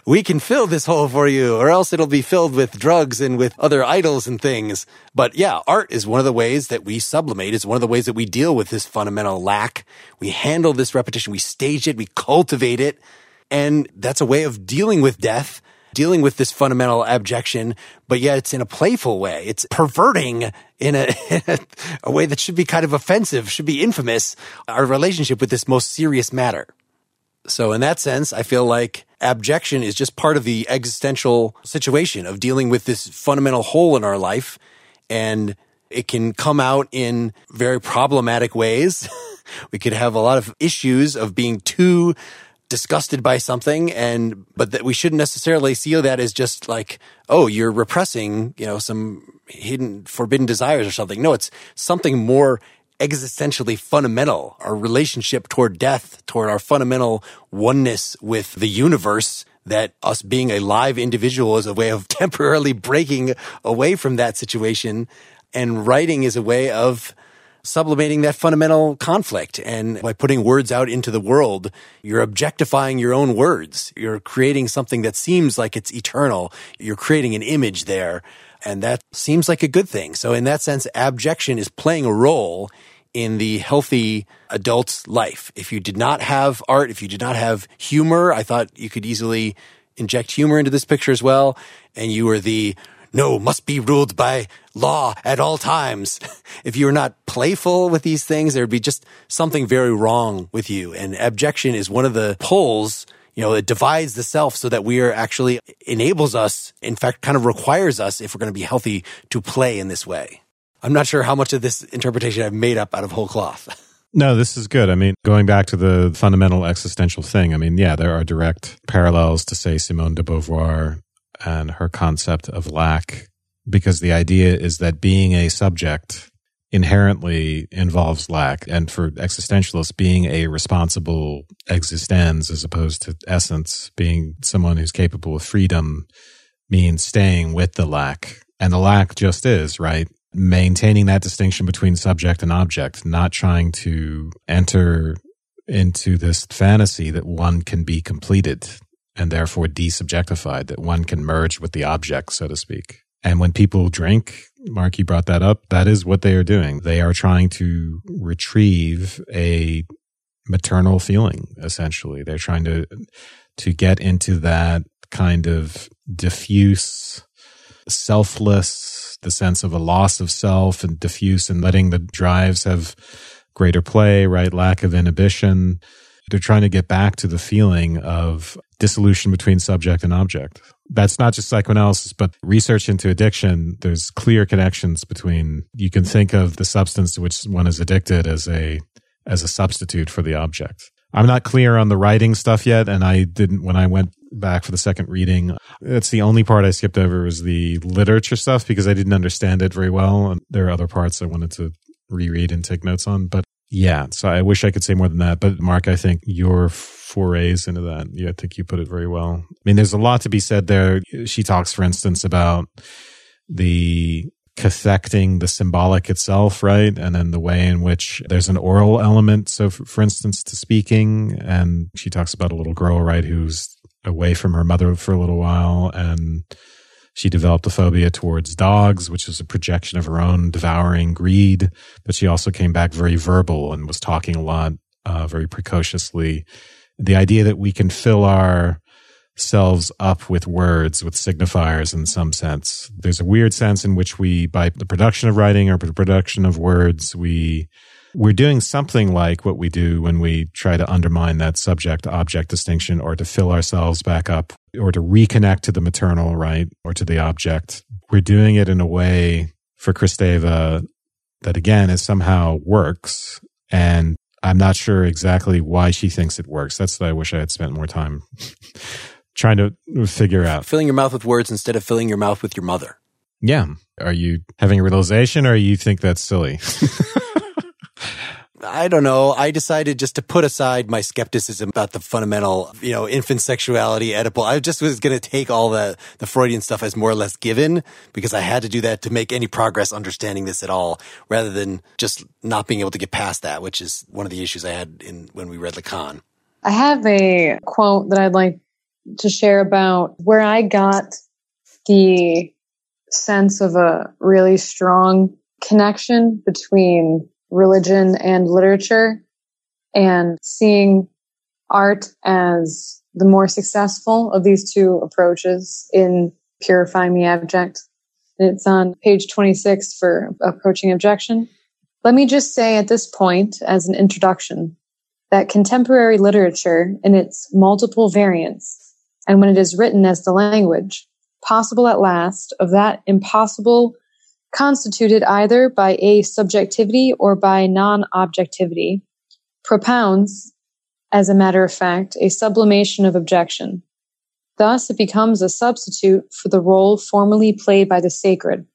we can fill this hole for you, or else it'll be filled with drugs and with other idols and things. But yeah, art is one of the ways that we sublimate. It's one of the ways that we deal with this fundamental lack. We handle this repetition. We stage it. We cultivate it. And that's a way of dealing with death, dealing with this fundamental abjection, but yet it's in a playful way. It's perverting in a way that should be kind of offensive, should be infamous, our relationship with this most serious matter. So in that sense, I feel like abjection is just part of the existential situation of dealing with this fundamental hole in our life, and it can come out in very problematic ways. We could have a lot of issues of being too disgusted by something, but that we shouldn't necessarily see that as just like, oh, you're repressing, some hidden forbidden desires or something. No, it's something more existentially fundamental, our relationship toward death, toward our fundamental oneness with the universe, that us being a live individual is a way of temporarily breaking away from that situation. And writing is a way of sublimating that fundamental conflict. And by putting words out into the world, you're objectifying your own words. You're creating something that seems like it's eternal. You're creating an image there. And that seems like a good thing. So in that sense, abjection is playing a role in the healthy adult's life. If you did not have art, if you did not have humor, I thought you could easily inject humor into this picture as well. And you were the no, must be ruled by law at all times. If you were not playful with these things, there would be just something very wrong with you. And abjection is one of the poles, it divides the self so that we are actually enables us, in fact, kind of requires us, if we're going to be healthy, to play in this way. I'm not sure how much of this interpretation I've made up out of whole cloth. No, this is good. I mean, going back to the fundamental existential thing, there are direct parallels to, say, Simone de Beauvoir and her concept of lack, because the idea is that being a subject inherently involves lack. And for existentialists, being a responsible existens as opposed to essence, being someone who's capable of freedom, means staying with the lack. And the lack just is, right? Maintaining that distinction between subject and object, not trying to enter into this fantasy that one can be completed and therefore desubjectified, that one can merge with the object, so to speak. And when people drink, Marquis brought that up, that is what they are doing. They are trying to retrieve a maternal feeling, essentially. They're trying to get into that kind of diffuse, selfless, the sense of a loss of self and diffuse and letting the drives have greater play, right? Lack of inhibition. They're trying to get back to the feeling of dissolution between subject and object. That's not just psychoanalysis, but research into addiction. There's clear connections between, you can think of the substance to which one is addicted as a substitute for the object. I'm not clear on the writing stuff yet, and I didn't, when I went back for the second reading, that's the only part I skipped over was the literature stuff because I didn't understand it very well. And there are other parts I wanted to reread and take notes on, but yeah, so I wish I could say more than that. But Mark, I think your forays into that, I think you put it very well. I mean, there's a lot to be said there. She talks, for instance, about the cathecting, the symbolic itself, right? And then the way in which there's an oral element. So, for instance, to speaking, and she talks about a little girl, right, who's away from her mother for a little while, and she developed a phobia towards dogs, which was a projection of her own devouring greed. But she also came back very verbal and was talking a lot, very precociously. The idea that we can fill ourselves up with words, with signifiers in some sense. There's a weird sense in which we, by the production of writing or the production of words, we're doing something like what we do when we try to undermine that subject-object distinction or to fill ourselves back up or to reconnect to the maternal, right, or to the object. We're doing it in a way for Kristeva that, again, is somehow works. And I'm not sure exactly why she thinks it works. That's what I wish I had spent more time trying to figure out. Filling your mouth with words instead of filling your mouth with your mother. Yeah. Are you having a realization or you think that's silly? I don't know. I decided just to put aside my skepticism about the fundamental, infant sexuality, Oedipal. I just was going to take all the Freudian stuff as more or less given because I had to do that to make any progress understanding this at all, rather than just not being able to get past that, which is one of the issues I had when we read Lacan. I have a quote that I'd like to share about where I got the sense of a really strong connection between religion and literature, and seeing art as the more successful of these two approaches in Purifying the Abject. And it's on page 26 for Approaching Abjection. Let me just say at this point, as an introduction, that contemporary literature in its multiple variants, and when it is written as the language, possible at last, of that impossible constituted either by a subjectivity or by non-objectivity, propounds, as a matter of fact, a sublimation of abjection. Thus, it becomes a substitute for the role formerly played by the sacred,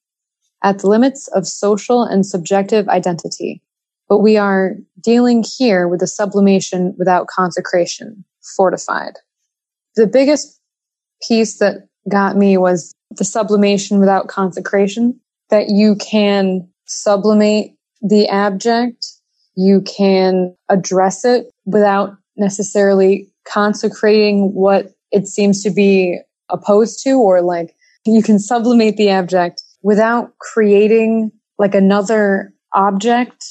at the limits of social and subjective identity. But we are dealing here with a sublimation without consecration, fortified. The biggest piece that got me was the sublimation without consecration. That you can sublimate the abject, you can address it without necessarily consecrating what it seems to be opposed to, or like you can sublimate the abject without creating like another object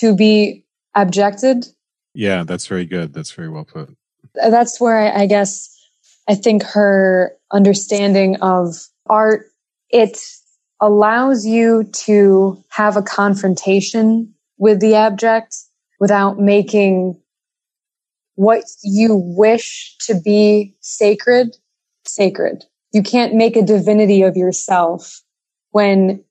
to be abjected. Yeah, that's very good. That's very well put. That's where I think her understanding of art, it's allows you to have a confrontation with the abject without making what you wish to be sacred. You can't make a divinity of yourself when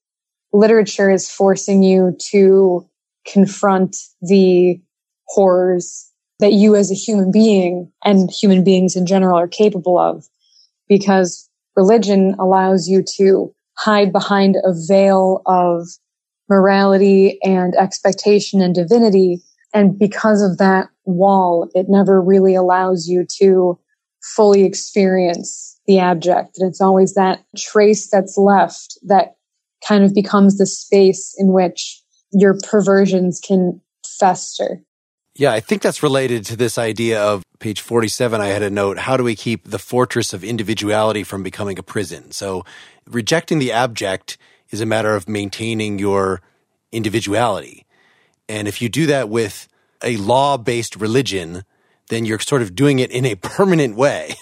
literature is forcing you to confront the horrors that you as a human being and human beings in general are capable of, because religion allows you to hide behind a veil of morality and expectation and divinity. And because of that wall, it never really allows you to fully experience the abject. And it's always that trace that's left that kind of becomes the space in which your perversions can fester. Yeah, I think that's related to this idea of page 47. I had a note, how do we keep the fortress of individuality from becoming a prison? So rejecting the abject is a matter of maintaining your individuality. And if you do that with a law-based religion, then you're sort of doing it in a permanent way.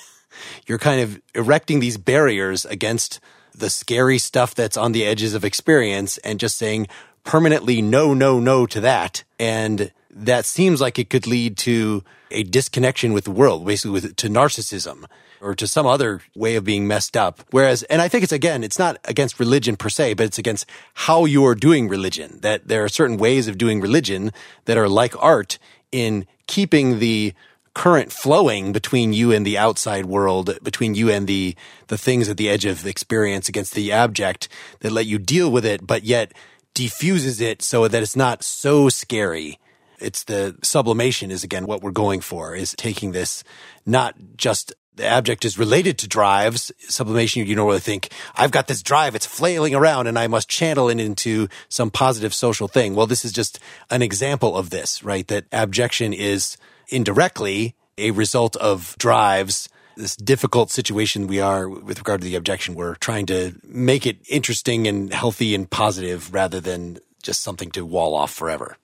You're kind of erecting these barriers against the scary stuff that's on the edges of experience and just saying permanently no, no, no to that. And that seems like it could lead to a disconnection with the world, basically to narcissism or to some other way of being messed up. Whereas, and I think it's, again, it's not against religion per se, but it's against how you are doing religion, that there are certain ways of doing religion that are like art in keeping the current flowing between you and the outside world, between you and the things at the edge of experience against the abject that let you deal with it, but yet diffuses it so that it's not so scary. It's the sublimation is, again, what we're going for, is taking this, not just the abject is related to drives. Sublimation, you don't really think, I've got this drive, it's flailing around and I must channel it into some positive social thing. Well, this is just an example of this, right? That abjection is indirectly a result of drives. This difficult situation we are with regard to the abjection, we're trying to make it interesting and healthy and positive rather than just something to wall off forever.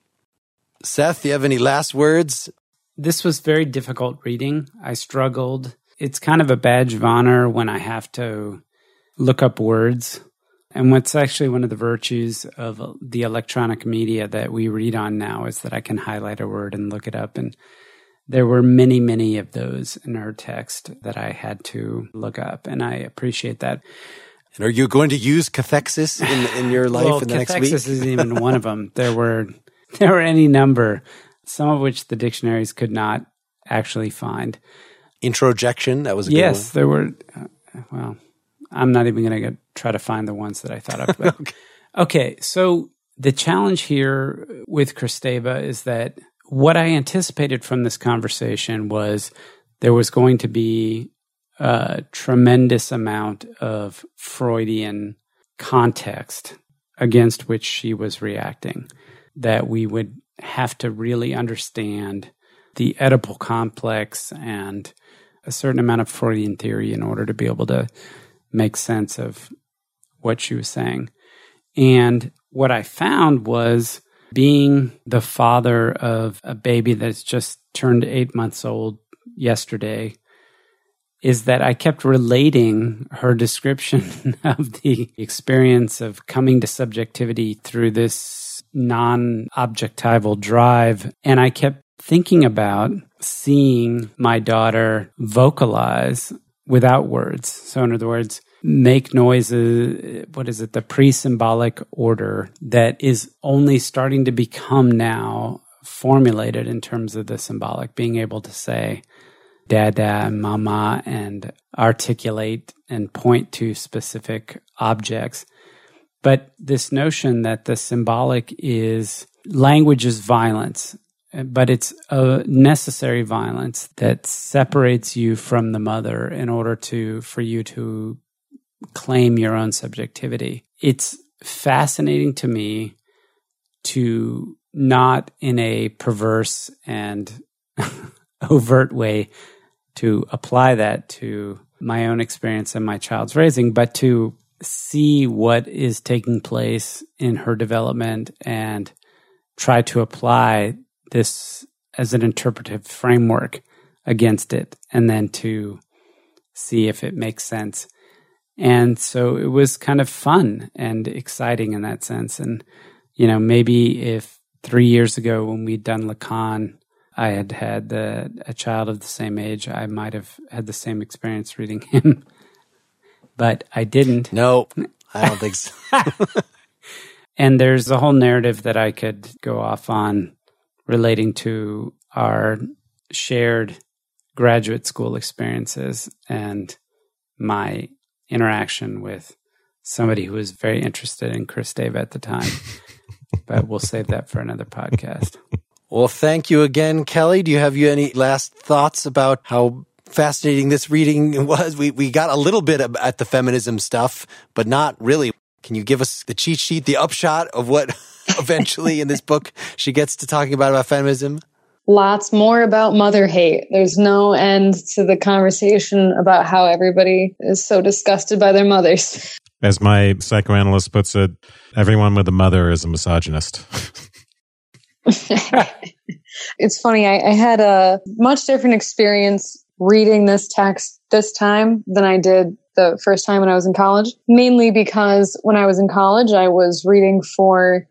Seth, do you have any last words? This was very difficult reading. I struggled. It's kind of a badge of honor when I have to look up words. And what's actually one of the virtues of the electronic media that we read on now is that I can highlight a word and look it up. And there were many, many of those in our text that I had to look up. And I appreciate that. And are you going to use cathexis in your life in the next week? Cathexis isn't even one of them. There were any number, some of which the dictionaries could not actually find. Introjection, that was a good one. Yes, there were. Well, I'm not even going to try to find the ones that I thought of. But. Okay, so the challenge here with Kristeva is that what I anticipated from this conversation was there was going to be a tremendous amount of Freudian context against which she was reacting, that we would have to really understand the Oedipal complex and a certain amount of Freudian theory in order to be able to make sense of what she was saying. And what I found was being the father of a baby that's just turned 8 months old yesterday is that I kept relating her description of the experience of coming to subjectivity through this non-objectival drive. And I kept thinking about seeing my daughter vocalize without words. So in other words, make noises, the pre-symbolic order that is only starting to become now formulated in terms of the symbolic, being able to say dada and mama and articulate and point to specific objects. But this notion that the symbolic is, language is violence, but it's a necessary violence that separates you from the mother in order for you to claim your own subjectivity. It's fascinating to me to not in a perverse and overt way to apply that to my own experience and my child's raising, but to see what is taking place in her development and try to apply this as an interpretive framework against it, and then to see if it makes sense. And so it was kind of fun and exciting in that sense. And, you know, maybe if 3 years ago when we'd done Lacan, I had had a child of the same age, I might have had the same experience reading him. But I didn't. No, I don't think so. And there's a whole narrative that I could go off on relating to our shared graduate school experiences and my interaction with somebody who was very interested in Kristeva at the time. But we'll save that for another podcast. Well, thank you again, Kelly. Do you have any last thoughts about how fascinating this reading was? We got a little bit at the feminism stuff, but not really. Can you give us the cheat sheet, the upshot of what eventually in this book she gets to talking about feminism? lots more about mother hate. There's no end to the conversation about how everybody is so disgusted by their mothers. As my psychoanalyst puts it, everyone with a mother is a misogynist. It's funny. I had a much different experience reading this text this time than I did the first time when I was in college, mainly because when I was in college, I was reading for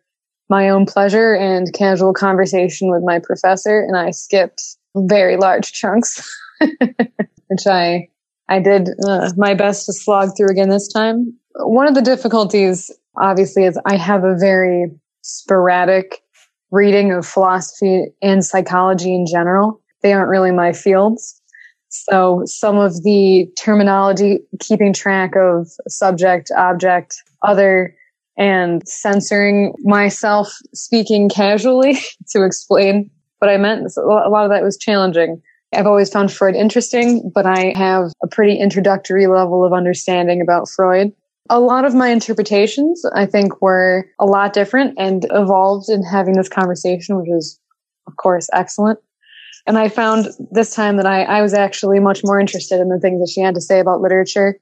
my own pleasure and casual conversation with my professor, and I skipped very large chunks, which I did my best to slog through again this time. One of the difficulties, obviously, is I have a very sporadic reading of philosophy and psychology in general. They aren't really my fields. So some of the terminology, keeping track of subject, object, other, and censoring myself speaking casually to explain what I meant. So a lot of that was challenging. I've always found Freud interesting, but I have a pretty introductory level of understanding about Freud. A lot of my interpretations, I think, were a lot different and evolved in having this conversation, which is, of course, excellent. And I found this time that I was actually much more interested in the things that she had to say about literature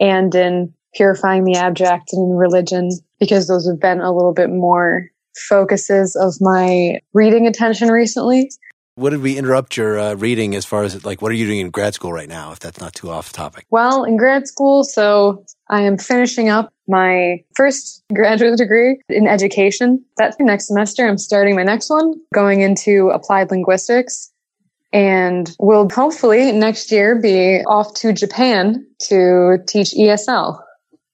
and in purifying the abject and in religion, because those have been a little bit more focuses of my reading attention recently. What did we interrupt your reading as far as, like, what are you doing in grad school right now, if that's not too off topic? Well, in grad school, so I am finishing up my first graduate degree in education. That next semester, I'm starting my next one, going into applied linguistics, and will hopefully next year be off to Japan to teach ESL.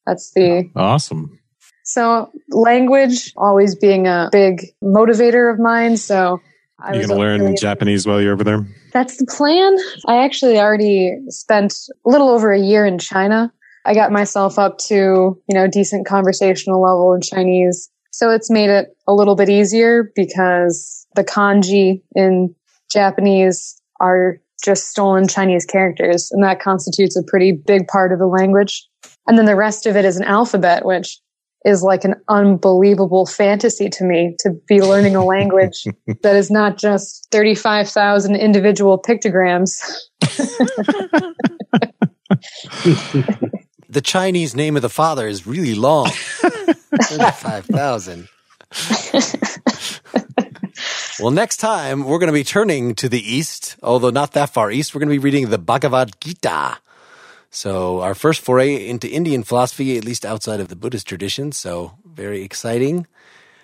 That's the... Awesome. So language always being a big motivator of mine, so... You're going to learn Japanese while you're over there? That's the plan. I actually already spent a little over a year in China. I got myself up to, decent conversational level in Chinese. So it's made it a little bit easier because the kanji in Japanese are just stolen Chinese characters, and that constitutes a pretty big part of the language. And then the rest of it is an alphabet, which is like an unbelievable fantasy to me, to be learning a language that is not just 35,000 individual pictograms. The Chinese name of the father is really long. 35,000. Well, next time, we're going to be turning to the east, although not that far east. We're going to be reading the Bhagavad Gita. So our first foray into Indian philosophy, at least outside of the Buddhist tradition, so very exciting.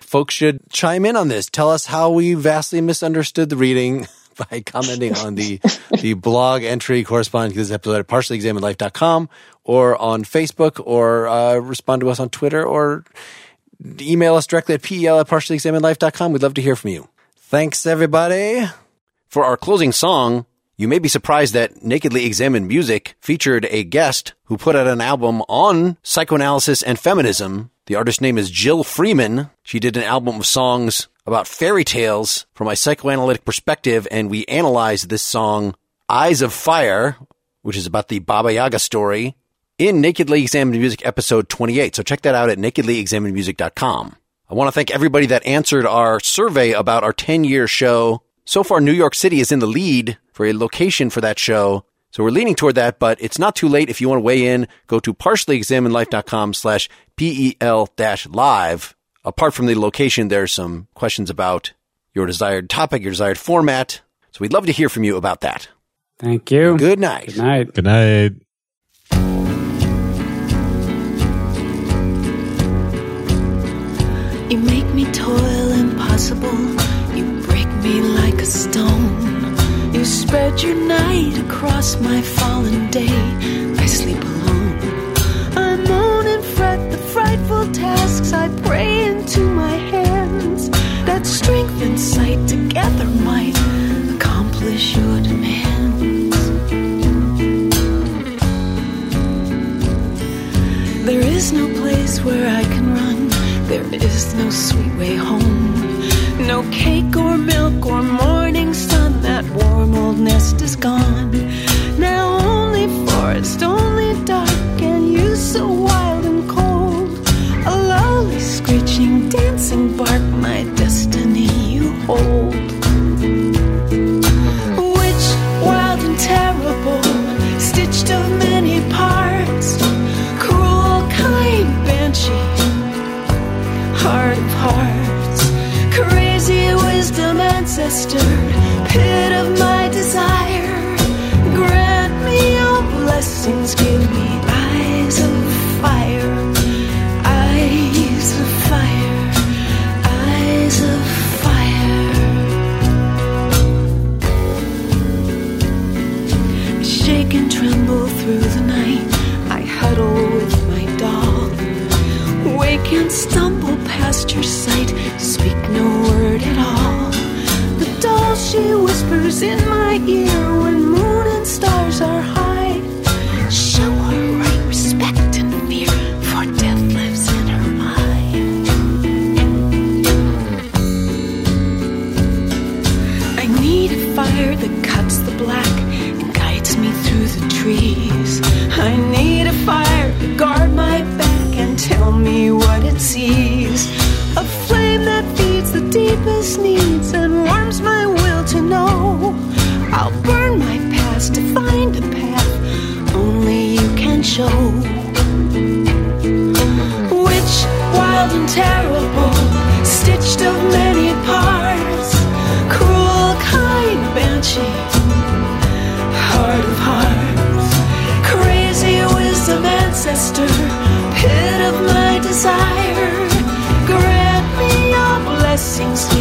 Folks should chime in on this. Tell us how we vastly misunderstood the reading by commenting on the blog entry corresponding to this episode at partiallyexaminedlife.com, or on Facebook, or respond to us on Twitter, or email us directly at pel@partiallyexaminedlife.com. We'd love to hear from you. Thanks, everybody. For our closing song, you may be surprised that Nakedly Examined Music featured a guest who put out an album on psychoanalysis and feminism. The artist's name is Jill Freeman. She did an album of songs about fairy tales from a psychoanalytic perspective, and we analyzed this song, Eyes of Fire, which is about the Baba Yaga story, in Nakedly Examined Music episode 28. So check that out at nakedlyexaminedmusic.com. I want to thank everybody that answered our survey about our 10-year show. So far, New York City is in the lead for a location for that show. So we're leaning toward that, but it's not too late. If you want to weigh in, go to partiallyexaminedlife.com/PEL-live. Apart from the location, there's some questions about your desired topic, your desired format. So we'd love to hear from you about that. Thank you. Good night. Good night. Good night. You make me toil impossible. Like a stone, you spread your night across my fallen day. I sleep alone. I moan and fret the frightful tasks I pray into my hands. That strength and sight together might accomplish your demands. There is no place where I can run. There is no sweet way home. No cake or milk or morning sun, that warm old nest is gone. Now only forest, only dark, and you so wild and cold. A lowly screeching, dancing bark, my destiny you hold. shake and tremble through the night. I huddle with my doll. Wake and stumble past your sight. Speak no word at all. The doll, she whispers in my ear when moon and stars are high. Show her right respect and fear, for death lives in her eye. I need a fire that cuts the black and guides me through the trees. I need a fire to guard my back and tell me what it sees. A flame that feeds the deepest needs and warms my will to know. I'll burn my past to find a path only you can show. Witch, wild and terrible, stitched of many parts, cruel, kind banshee, heart of hearts, crazy wisdom ancestor, pit of my desire. Blessings